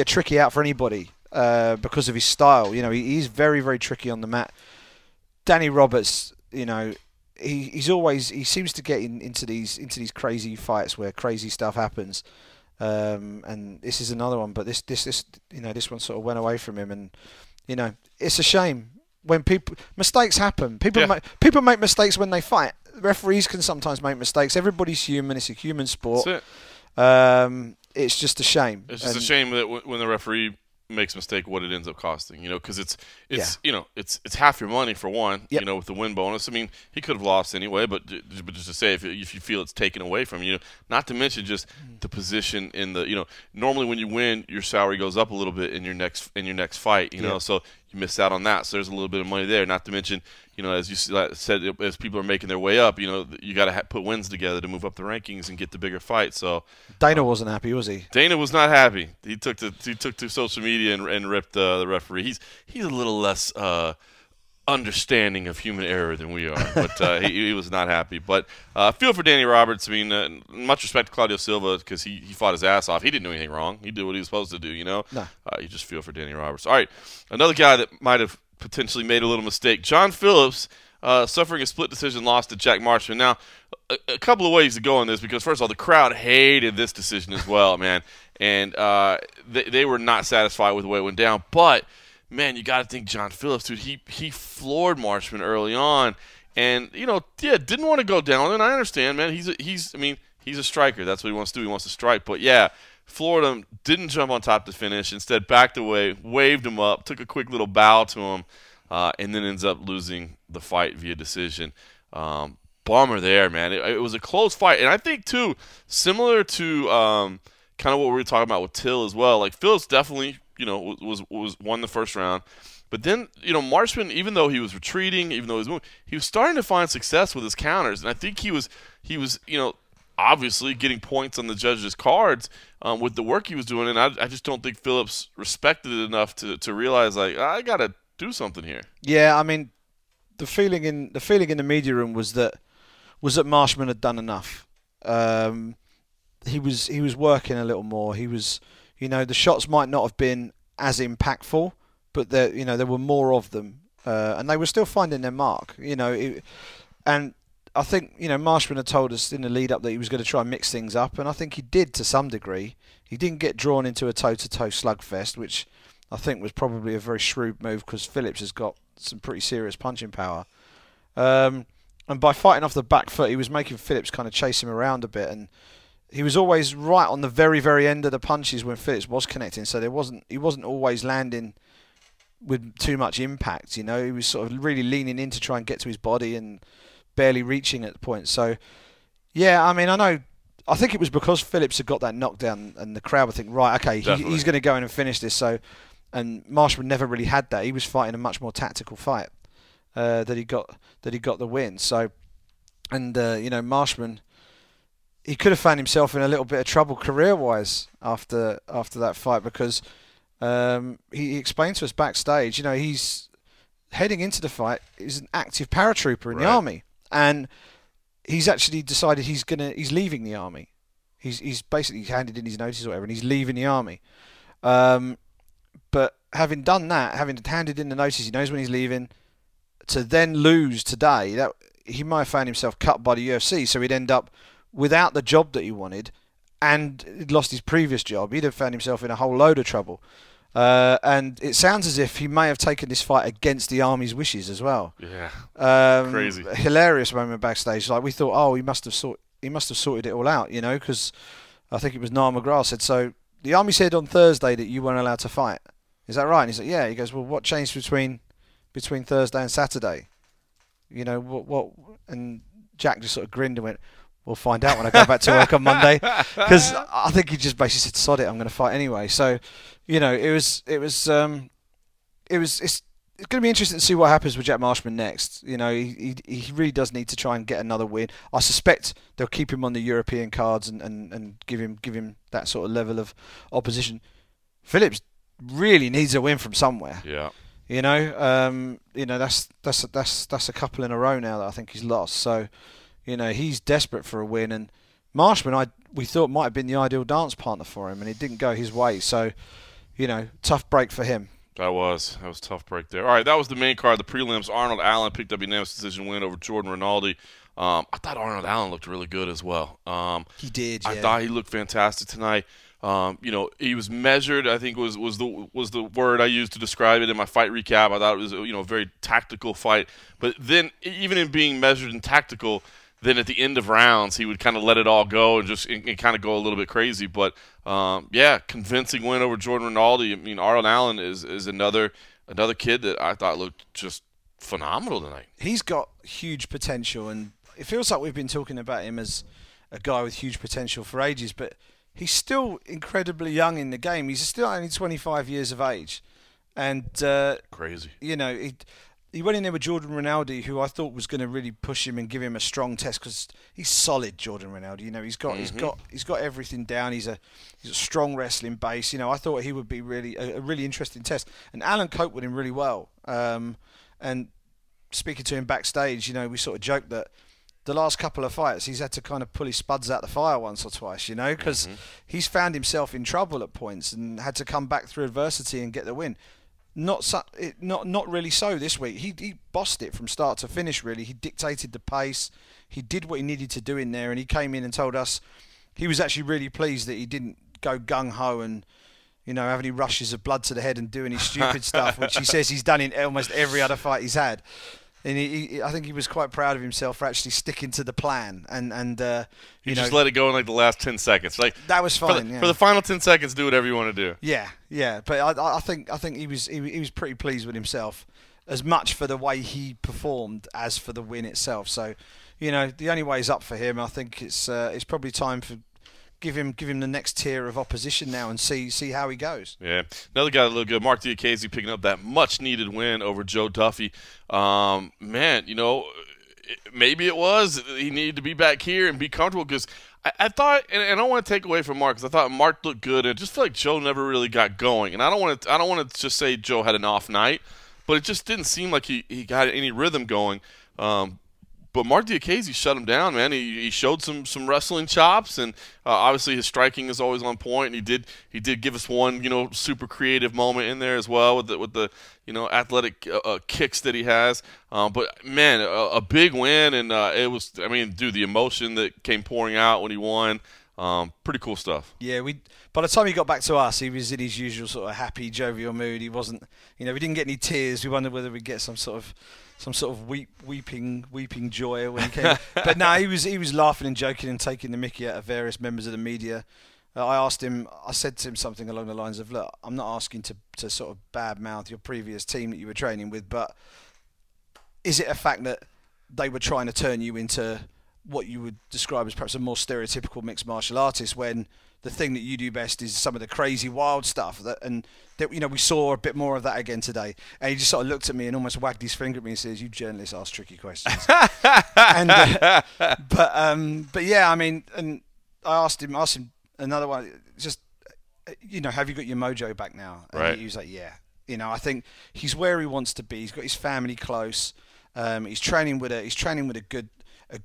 a tricky out for anybody because of his style. He's very, very tricky on the mat. Danny Roberts, he seems to get into these crazy fights where crazy stuff happens. And this is another one, but this one sort of went away from him, and it's a shame. When mistakes happen. People make mistakes when they fight. Referees can sometimes make mistakes. Everybody's human. It's a human sport. That's it. It's just a shame. It's just a shame that when the referee makes a mistake, what it ends up costing. Because it's half your money for one. Yep. With the win bonus. I mean, he could have lost anyway. But just to say, if you feel it's taken away from you, not to mention just the position in the normally when you win, your salary goes up a little bit in your next fight. So. Missed out on that, so there's a little bit of money there. Not to mention, as you said, as people are making their way up, you got to put wins together to move up the rankings and get the bigger fight. So Dana wasn't happy, was he? Dana was not happy. He took to social media and ripped the referee. He's a little less understanding of human error than we are, but he was not happy. But feel for Danny Roberts. I mean, much respect to Claudio Silva because he fought his ass off. He didn't do anything wrong. He did what he was supposed to do. No. You just feel for Danny Roberts. All right, another guy that might have potentially made a little mistake. John Phillips suffering a split decision loss to Jack Marshman. Now, a couple of ways to go on this, because first of all, the crowd hated this decision as well, man. And they were not satisfied with the way it went down. But, man, you got to think John Phillips, dude, he floored Marshman early on. And, you know, yeah, didn't want to go down. And I understand, man. He's a striker. That's what he wants to do. He wants to strike. But, yeah, floored him, didn't jump on top to finish. Instead, backed away, waved him up, took a quick little bow to him, and then ends up losing the fight via decision. Bummer there, man. It was a close fight. And I think, too, similar to kind of what we were talking about with Till as well, like Phillips definitely, you know, won the first round. But then, you know, Marshman, even though he was retreating, even though he was moving, he was starting to find success with his counters. And I think he was, you know, obviously getting points on the judges' cards with the work he was doing, and I just don't think Phillips respected it enough to realize, like, I got to do something here. Yeah, I mean, the feeling in the media room was that Marshman had done enough. He was working a little more. He was, you know, the shots might not have been as impactful, but there, you know, there were more of them, and they were still finding their mark. You know, and I think, you know, Marshman had told us in the lead-up that he was going to try and mix things up, and I think he did to some degree. He didn't get drawn into a toe-to-toe slugfest, which I think was probably a very shrewd move because Phillips has got some pretty serious punching power. And by fighting off the back foot, he was making Phillips kind of chase him around a bit, and he was always right on the very, very end of the punches when Phillips was connecting, so he wasn't always landing with too much impact, you know. He was sort of really leaning in to try and get to his body and barely reaching at the point. So, yeah, I mean, I think it was because Phillips had got that knockdown and the crowd would think, right, okay, he's going to go in and finish this. So, and Marshman never really had that. He was fighting a much more tactical fight that he got the win. So, and you know, Marshman, he could have found himself in a little bit of trouble career-wise after that fight, because he explained to us backstage, you know, he's heading into the fight, he's an active paratrooper in the army. And he's actually decided he's leaving the army. He's basically handed in his notice or whatever, and he's leaving the army. But having done that, having handed in the notice, he knows when he's leaving. To then lose today, that he might have found himself cut by the UFC, so he'd end up without the job that he wanted, and he'd lost his previous job. He'd have found himself in a whole load of trouble. And it sounds as if he may have taken this fight against the army's wishes as well. Yeah, crazy, hilarious moment backstage. Like, we thought, oh, he must have sorted it all out, you know, because I think it was Niall McGrath said, so the army said on Thursday that you weren't allowed to fight. Is that right? And he's like, yeah. He goes, well, what changed between Thursday and Saturday? You know what? And Jack just sort of grinned and went, we'll find out when I go back to work on Monday, because I think he just basically said, sod it, I'm going to fight anyway. So, you know, it's going to be interesting to see what happens with Jack Marshman next. You know, he really does need to try and get another win. I suspect they'll keep him on the European cards and give him that sort of level of opposition. Phillips really needs a win from somewhere. Yeah. You know, that's a couple in a row now that I think he's lost. So, you know, he's desperate for a win, and Marshman, we thought might have been the ideal dance partner for him, and it didn't go his way. So, you know, tough break for him. That was a tough break there. All right, that was the main card, the prelims. Arnold Allen picked up a unanimous decision win over Jordan Rinaldi. I thought Arnold Allen looked really good as well. He did, yeah. I thought he looked fantastic tonight. You know, he was measured, I think was the word I used to describe it in my fight recap. I thought it was, you know, a very tactical fight. But then, even in being measured and tactical, then at the end of rounds, he would kind of let it all go and just and kind of go a little bit crazy. But, yeah, convincing win over Jordan Rinaldi. I mean, Arnold Allen is another kid that I thought looked just phenomenal tonight. He's got huge potential, and it feels like we've been talking about him as a guy with huge potential for ages, but he's still incredibly young in the game. He's still only 25 years of age. And crazy. You know, he went in there with Jordan Rinaldi, who I thought was going to really push him and give him a strong test, because he's solid, Jordan Rinaldi. You know, he's got everything down. He's a strong wrestling base. You know, I thought he would be really a really interesting test. And Allen coped with him really well. And speaking to him backstage, you know, we sort of joked that the last couple of fights he's had to kind of pull his spuds out the fire once or twice, you know, because he's found himself in trouble at points and had to come back through adversity and get the win. Not really so this week. He bossed it from start to finish, really. He dictated the pace. He did what he needed to do in there, and he came in and told us he was actually really pleased that he didn't go gung-ho and, you know, have any rushes of blood to the head and do any stupid stuff, which he says he's done in almost every other fight he's had. And I think he was quite proud of himself for actually sticking to the plan. And you know, just let it go in like the last 10 seconds. Like that was fine. For the final 10 seconds, do whatever you want to do. Yeah. But I think he was pretty pleased with himself, as much for the way he performed as for the win itself. So, you know, the only way is up for him. I think it's probably time for give him the next tier of opposition now and see how he goes. Yeah. Another guy that looked good, Mark Diakiese, picking up that much-needed win over Joe Duffy. Man, you know, maybe it was he needed to be back here and be comfortable, because I thought, and I don't want to take away from Mark, because I thought Mark looked good, and I just feel like Joe never really got going. And I don't want to just say Joe had an off night, but it just didn't seem like he got any rhythm going. But Mark Diakiese shut him down, man. He showed some wrestling chops, and obviously his striking is always on point. And he did give us one, you know, super creative moment in there as well with the you know, athletic kicks that he has. But man, a big win, and it was, I mean, dude, the emotion that came pouring out when he won. Pretty cool stuff. Yeah, by the time he got back to us, he was in his usual sort of happy, jovial mood. He wasn't, you know, we didn't get any tears. We wondered whether we'd get some sort of weeping joy when he came. But no, he was laughing and joking and taking the mickey out of various members of the media. I asked him, I said to him something along the lines of, look, I'm not asking to sort of badmouth your previous team that you were training with, but is it a fact that they were trying to turn you into what you would describe as perhaps a more stereotypical mixed martial artist, when the thing that you do best is some of the crazy wild stuff that you know, we saw a bit more of that again today. And he just sort of looked at me and almost wagged his finger at me and says, you journalists ask tricky questions. But yeah, I mean, and I asked him another one, just, you know, have you got your mojo back now? And right. He was like, yeah. You know, I think he's where he wants to be. He's got his family close. He's training with a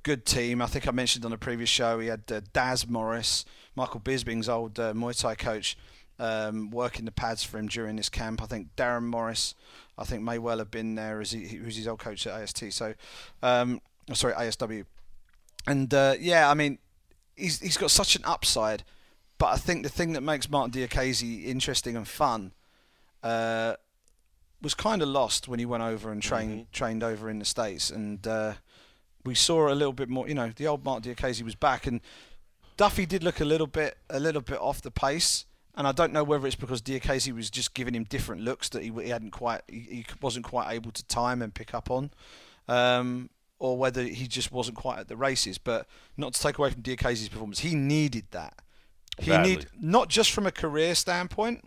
good team. I think I mentioned on a previous show he had Daz Morris, Michael Bisping's old Muay Thai coach, working the pads for him during this camp. I think Darren Morris, I think, may well have been there, as he was his old coach at AST. So, sorry, ASW. And yeah, I mean, he's got such an upside, but I think the thing that makes Mark Diakiese interesting and fun was kind of lost when he went over and trained over in the States. And we saw a little bit more, you know, the old Mark Diakiese was back, and Duffy did look a little bit off the pace, and I don't know whether it's because Diakiese was just giving him different looks that he wasn't quite able to time and pick up on, or whether he just wasn't quite at the races. But not to take away from Diakiese's performance, he needed that. He needed not just from a career standpoint,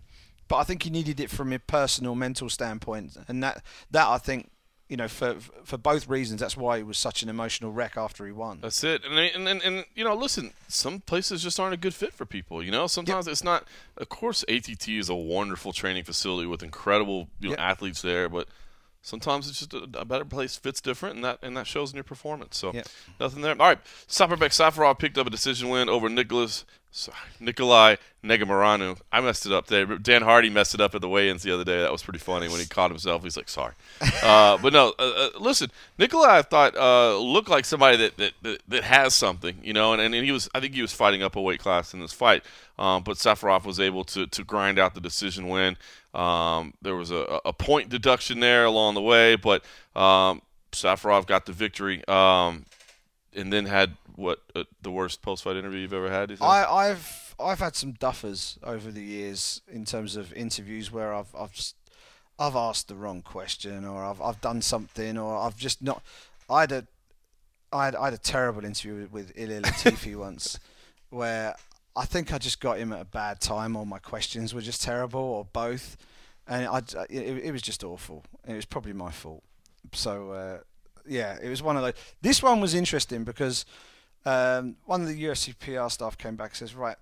but I think he needed it from a personal, mental standpoint, and that I think, you know, for both reasons, that's why he was such an emotional wreck after he won. That's it. And you know, listen, some places just aren't a good fit for people. You know, sometimes it's not. Of course, ATT is a wonderful training facility with incredible, you know, athletes there, but sometimes it's just a better place fits different, and that shows in your performance. So nothing there. All right, Saperbeck Safarov picked up a decision win over Nikolai Negamoranu. I messed it up there. Dan Hardy messed it up at the weigh-ins the other day. That was pretty funny when he caught himself. He's like, sorry. But no, listen, Nikolai, I thought, looked like somebody that has something, you know, and he was, I think he was fighting up a weight class in this fight. But Safarov was able to grind out the decision win. There was a point deduction there along the way, but Safarov got the victory. And then had the worst post-fight interview you've ever had? I've had some duffers over the years in terms of interviews where I've asked the wrong question, or I've done something, or I've just not. I had a terrible interview with Ilya Latifi once, where I think I just got him at a bad time, or my questions were just terrible, or both, and it was just awful. It was probably my fault. So. Yeah, it was one of those. This one was interesting because one of the UFC PR staff came back and says, right,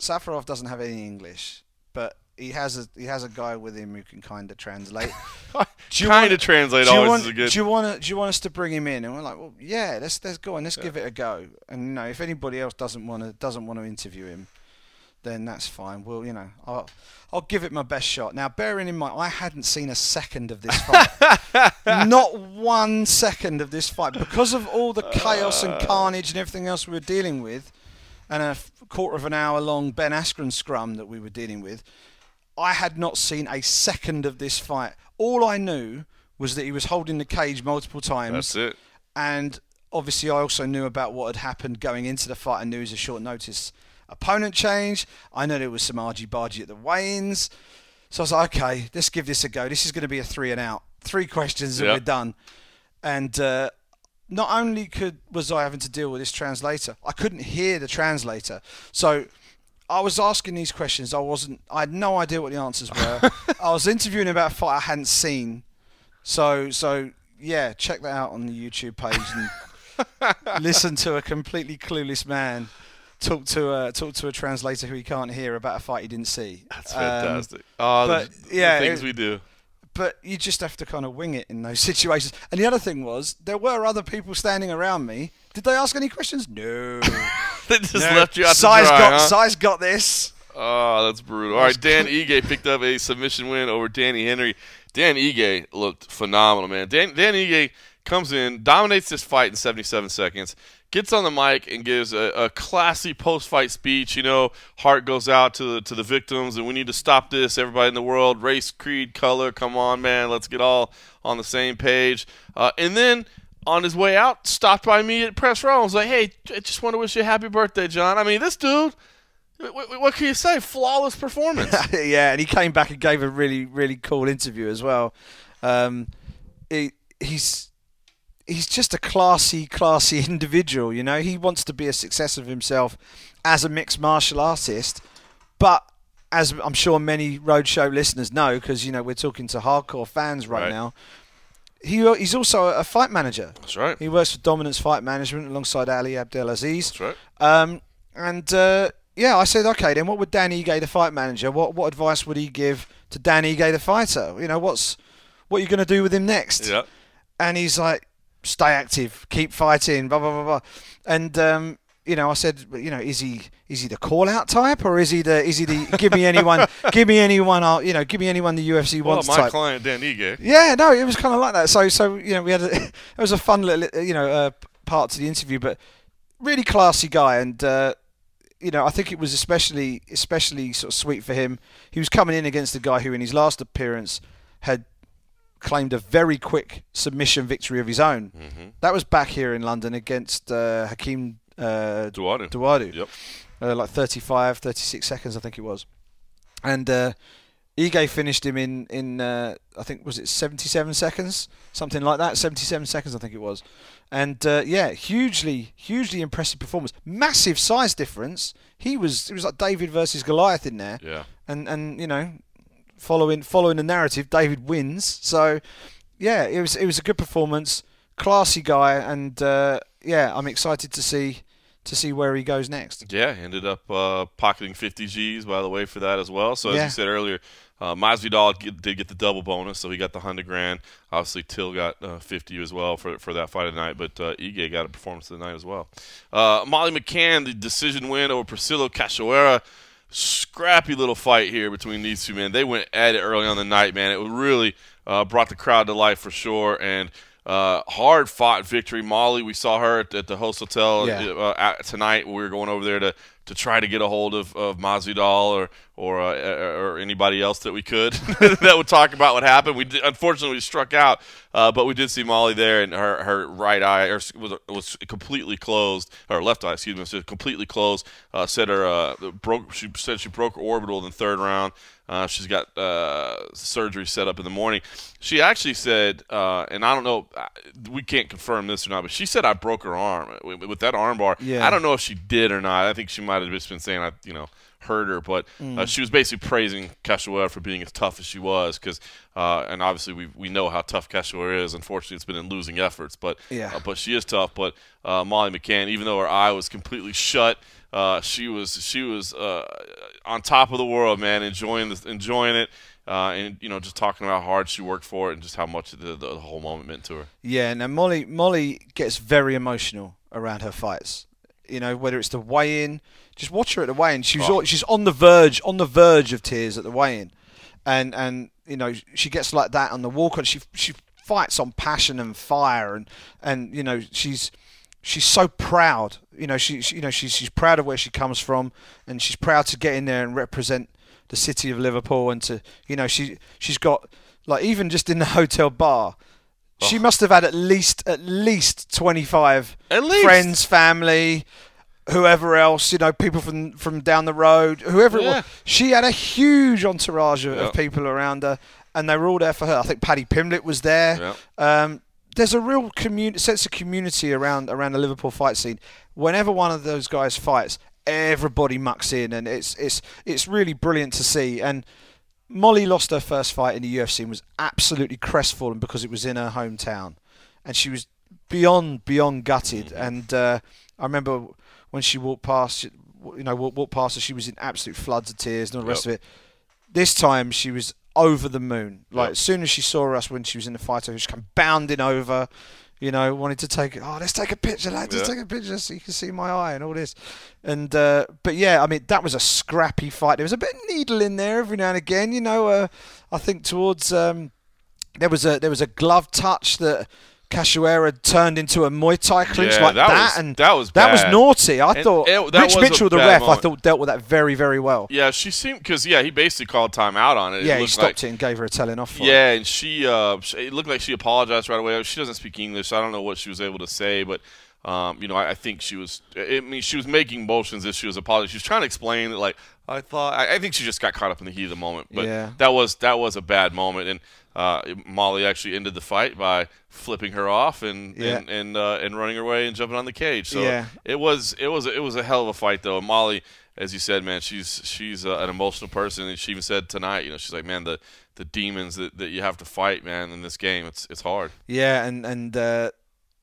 Safarov doesn't have any English, but he has a guy with him who can kind of translate. Kind of translate always is good. Do you want us to bring him in? And we're like, well, yeah, let's go and let's give it a go. And you know, if anybody else doesn't want to interview him, then that's fine. Well, you know, I'll give it my best shot. Now, bearing in mind, I hadn't seen a second of this fight. Not 1 second of this fight. Because of all the chaos and carnage and everything else we were dealing with, and a quarter of an hour long Ben Askren scrum that we were dealing with, I had not seen a second of this fight. All I knew was that he was holding the cage multiple times. That's it. And obviously, I also knew about what had happened going into the fight. I knew it was a short notice opponent change. I know there was some argy-bargy at the weigh-ins. So I was like, okay, let's give this a go. This is going to be a 3 and out. 3 questions and we're done. And not only was I having to deal with this translator, I couldn't hear the translator. So I was asking these questions. I had no idea what the answers were. I was interviewing about a fight I hadn't seen. So yeah, check that out on the YouTube page and listen to a completely clueless man talk to a translator who he can't hear about a fight he didn't see. That's fantastic. The things we do. But you just have to kind of wing it in those situations. And the other thing was, there were other people standing around me. Did they ask any questions? No. They just left you out to dry, huh? Size got this. Oh, that's brutal. All right, Dan Ige picked up a submission win over Danny Henry. Dan Ige looked phenomenal, man. Dan Ige comes in, dominates this fight in 77 seconds, gets on the mic and gives a classy post-fight speech. You know, heart goes out to the victims, and we need to stop this. Everybody in the world, race, creed, color, come on, man. Let's get all on the same page. And then on his way out, stopped by me at press row. I was like, hey, I just want to wish you a happy birthday, John. I mean, this dude, what can you say? Flawless performance. Yeah, and he came back and gave a really, really cool interview as well. He's just a classy individual, you know. He wants to be a success of himself as a mixed martial artist, but as I'm sure many Roadshow listeners know, because, you know, we're talking to hardcore fans right now, he's also a fight manager. That's right. He works for Dominance Fight Management alongside Ali Abdelaziz. That's right. Yeah, I said, okay, then what would Dan Ige, the fight manager, what advice would he give to Dan Ige, the fighter? You know, what are you going to do with him next? Yeah. And he's like, stay active, keep fighting, blah, blah, blah, blah. And, you know, I said, you know, is he the call-out type, or is he the give me anyone the UFC wants type? Well, my client, Dan Ige. Yeah, no, it was kind of like that. So you know, we had it was a fun little, you know, part to the interview, but really classy guy. And you know, I think it was especially sort of sweet for him. He was coming in against the guy who, in his last appearance, had claimed a very quick submission victory of his own. Mm-hmm. That was back here in London against Hakeem Duadu. Yep. Like 35, 36 seconds, I think it was. And Ige finished him in I think, was it 77 seconds? Something like that. 77 seconds, I think it was. And, yeah, hugely impressive performance. Massive size difference. It was like David versus Goliath in there. Yeah. And you know, following the narrative, David wins. So, yeah, it was a good performance, classy guy, and yeah, I'm excited to see where he goes next. Yeah, ended up pocketing 50 G's, by the way, for that as well. So as you said earlier, Masvidal did get the double bonus, so he got the $100,000. Obviously, Till got 50 as well for that fight tonight, but Ige got a performance of the night as well. Molly McCann, the decision win over Priscila Cachoeira. Scrappy little fight here between these two men. They went at it early on the night, man. It really brought the crowd to life for sure, and hard-fought victory. Molly, we saw her at the host hotel tonight. We were going over there to try to get a hold of Masvidal or anybody else that we could that would talk about what happened. Unfortunately, we struck out, but we did see Molly there, and her right eye was completely closed, or left eye, excuse me, was completely closed. She said she broke her orbital in the third round. She's got surgery set up in the morning. She actually said, and I don't know, we can't confirm this or not, but she said, I broke her arm with that arm bar. Yeah. I don't know if she did or not. I think she might have just been saying, hurt her, but she was basically praising Cachoeira for being as tough as she was, because and obviously we know how tough Cachoeira is. Unfortunately, it's been in losing efforts, but she is tough. But Molly McCann, even though her eye was completely shut, she was on top of the world, man, enjoying it, and you know, just talking about how hard she worked for it and just how much the whole moment meant to her. Yeah, now Molly gets very emotional around her fights. you know, whether it's the weigh-in, just watch her at the weigh-in. She's on the verge of tears at the weigh-in, and you know, she gets like that on the walk-on. She fights on passion and fire, and you know, she's so proud. You know, she's proud of where she comes from, and she's proud to get in there and represent the city of Liverpool, and to, you know, she's got, like, even just in the hotel bar. She must have had at least 25 friends, family, whoever else, you know, people from down the road, whoever it was. She had a huge entourage of people around her, and they were all there for her. I think Paddy Pimblett was there. Yeah. There's a real sense of community around the Liverpool fight scene. Whenever one of those guys fights, everybody mucks in, and it's really brilliant to see. And Molly lost her first fight in the UFC and was absolutely crestfallen because it was in her hometown, and she was beyond gutted. And I remember when she walked past her, she was in absolute floods of tears and all the rest of it. This time she was over the moon. Like, as soon as she saw us when she was in the fight, she came bounding over. You know, wanted to let's take a picture, lads. Let's take a picture so you can see my eye and all this. And but yeah, I mean, that was a scrappy fight. There was a bit of needle in there every now and again. You know, I think towards there was a glove touch that Cachoeira turned into a Muay Thai clinch that was naughty. I thought Rich Mitchell, the ref, moment. I thought dealt with that very, very well. Yeah, she seemed, because he basically called time out on it. Yeah, he stopped it and gave her a telling off. Yeah, and she it looked like she apologized right away. She doesn't speak English, so I don't know what she was able to say, but you know, I think she was. I mean, she was making motions as she was apologizing. She was trying to explain that, like, I thought. I think she just got caught up in the heat of the moment. But that was a bad moment, and Molly actually ended the fight by flipping her off and running her away and jumping on the cage. So it was a hell of a fight, though. Molly, as you said, man, she's an emotional person, and she even said tonight, you know, she's like, man, the demons that you have to fight, man, in this game, it's hard. Yeah, and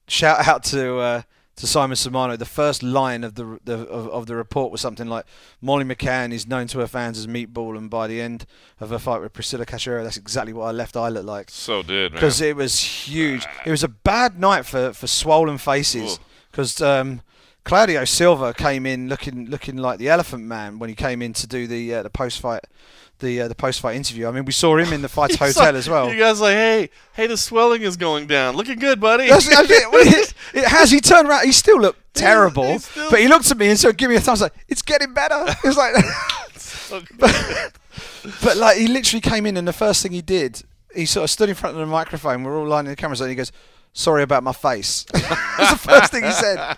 shout out to Simon Simano. The first line of the report was something like, Molly McCann is known to her fans as Meatball, and by the end of her fight with Priscila Cachoeira, that's exactly what her left eye looked like. So did, man. Because it was huge. It was a bad night for swollen faces, because Claudio Silva came in looking like the Elephant Man when he came in to do the post-fight. The post-fight interview. I mean, we saw him in the fight hotel as well. You guys like, hey, the swelling is going down. Looking good, buddy. He turned around. He still looked terrible, but he looked at me and sort of gave me a thumbs up. It's getting better. It was like, but like, he literally came in, and the first thing he did, he sort of stood in front of the microphone. We're all lining the cameras, and he goes, "Sorry about my face." That's the first thing he said.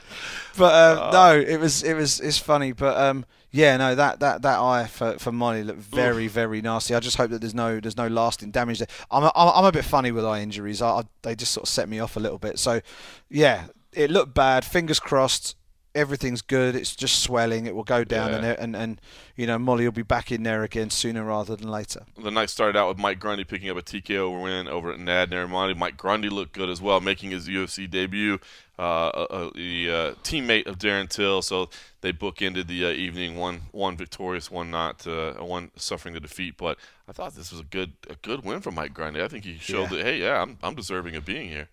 But no, it's funny, but. Yeah, no, that eye for Molly looked very, very nasty. I just hope that there's no lasting damage there. I'm a bit funny with eye injuries. They just sort of set me off a little bit. So, yeah, it looked bad. Fingers crossed, everything's good. It's just swelling. It will go down, and you know, Molly will be back in there again sooner rather than later. The night started out with Mike Grundy picking up a TKO win over at Nad Narimani. Mike Grundy looked good as well, making his UFC debut. The teammate of Darren Till, so they bookended the evening, one victorious, one not, one suffering the defeat. But I thought this was a good win for Mike Grundy. I think he showed that, hey, yeah, I'm deserving of being here.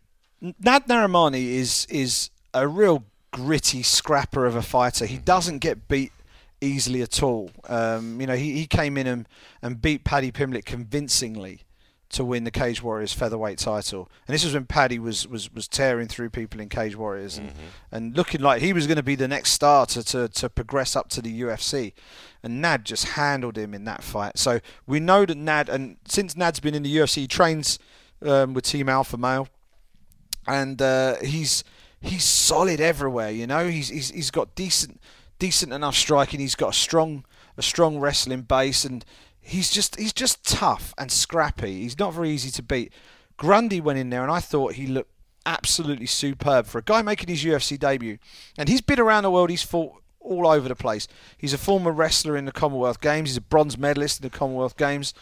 Nad Narimani is a real gritty scrapper of a fighter. He doesn't get beat easily at all. You know, he came in and beat Paddy Pimblett convincingly to win the Cage Warriors featherweight title. And this was when Paddy was tearing through people in Cage Warriors and looking like he was going to be the next star to progress up to the UFC. And Nad just handled him in that fight. So we know that Nad, and since Nad's been in the UFC, he trains with Team Alpha Male, and he's solid everywhere, you know. He's got decent enough striking. He's got a strong wrestling base, and He's just tough and scrappy. He's not very easy to beat. Grundy went in there, and I thought he looked absolutely superb for a guy making his UFC debut. And he's been around the world. He's fought all over the place. He's a former wrestler in the Commonwealth Games. He's a bronze medalist in the Commonwealth Games.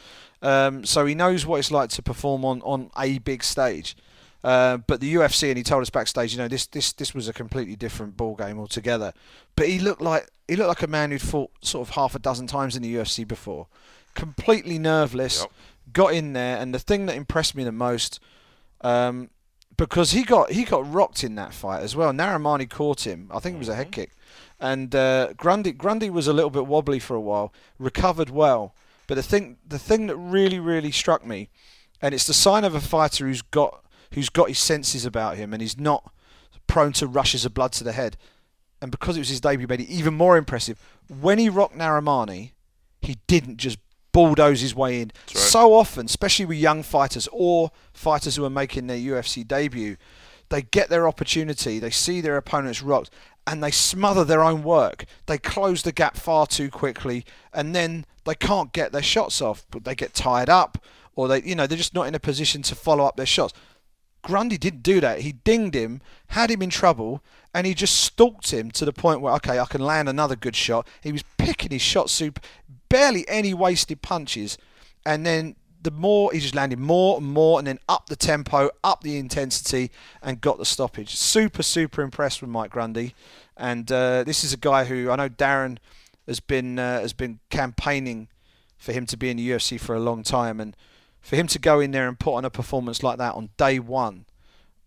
So he knows what it's like to perform on a big stage. But the UFC, and he told us backstage, you know, this was a completely different ball game altogether. But he looked like a man who'd fought sort of half a dozen times in the UFC before. Completely nerveless, got in there, and the thing that impressed me the most because he got rocked in that fight as well. Narimani caught him. I think it was a head kick. And Grundy was a little bit wobbly for a while, recovered well. But the thing that really struck me, and it's the sign of a fighter who's got his senses about him, and he's not prone to rushes of blood to the head. And because it was his debut, made it even more impressive. When he rocked Narimani, he didn't just bulldoze his way in. Right. So often, especially with young fighters or fighters who are making their UFC debut, they get their opportunity, they see their opponents rocked, and they smother their own work. They close the gap far too quickly, and then they can't get their shots off. But they get tied up, or they're just not in a position to follow up their shots. Grundy didn't do that. He dinged him, had him in trouble, and he just stalked him to the point where, okay, I can land another good shot. He was picking his shots, barely any wasted punches. And then he just landed more and more, and then up the tempo, up the intensity, and got the stoppage. Super impressed with Mike Grundy. And this is a guy who I know Darren has been campaigning for him to be in the UFC for a long time, and for him to go in there and put on a performance like that on day one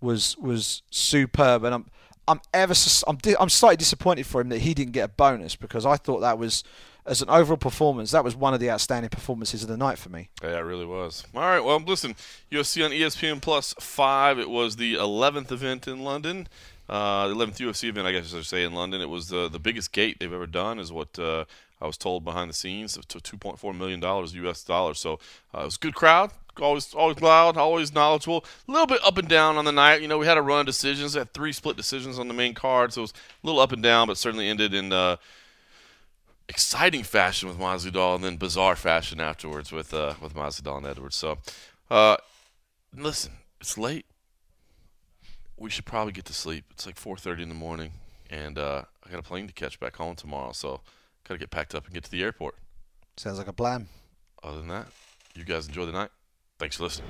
was superb. And I'm slightly disappointed for him that he didn't get a bonus, because I thought that was, as an overall performance, that was one of the outstanding performances of the night for me. Yeah, it really was. All right, well, listen, UFC on ESPN Plus 5, it was the 11th event in London. The 11th UFC event, I guess I should say, in London. It was the biggest gate they've ever done, is what I was told behind the scenes, of $2.4 million US dollars. So it was a good crowd, always loud, always knowledgeable. A little bit up and down on the night. You know, we had a run of decisions. We had 3 split decisions on the main card, so it was a little up and down, but certainly ended in exciting fashion with Masvidal, and then bizarre fashion afterwards with Masvidal and Edwards. So, listen, it's late. We should probably get to sleep. It's like 4:30 in the morning, and I got a plane to catch back home tomorrow, so gotta get packed up and get to the airport. Sounds like a plan. Other than that, you guys enjoy the night. Thanks for listening.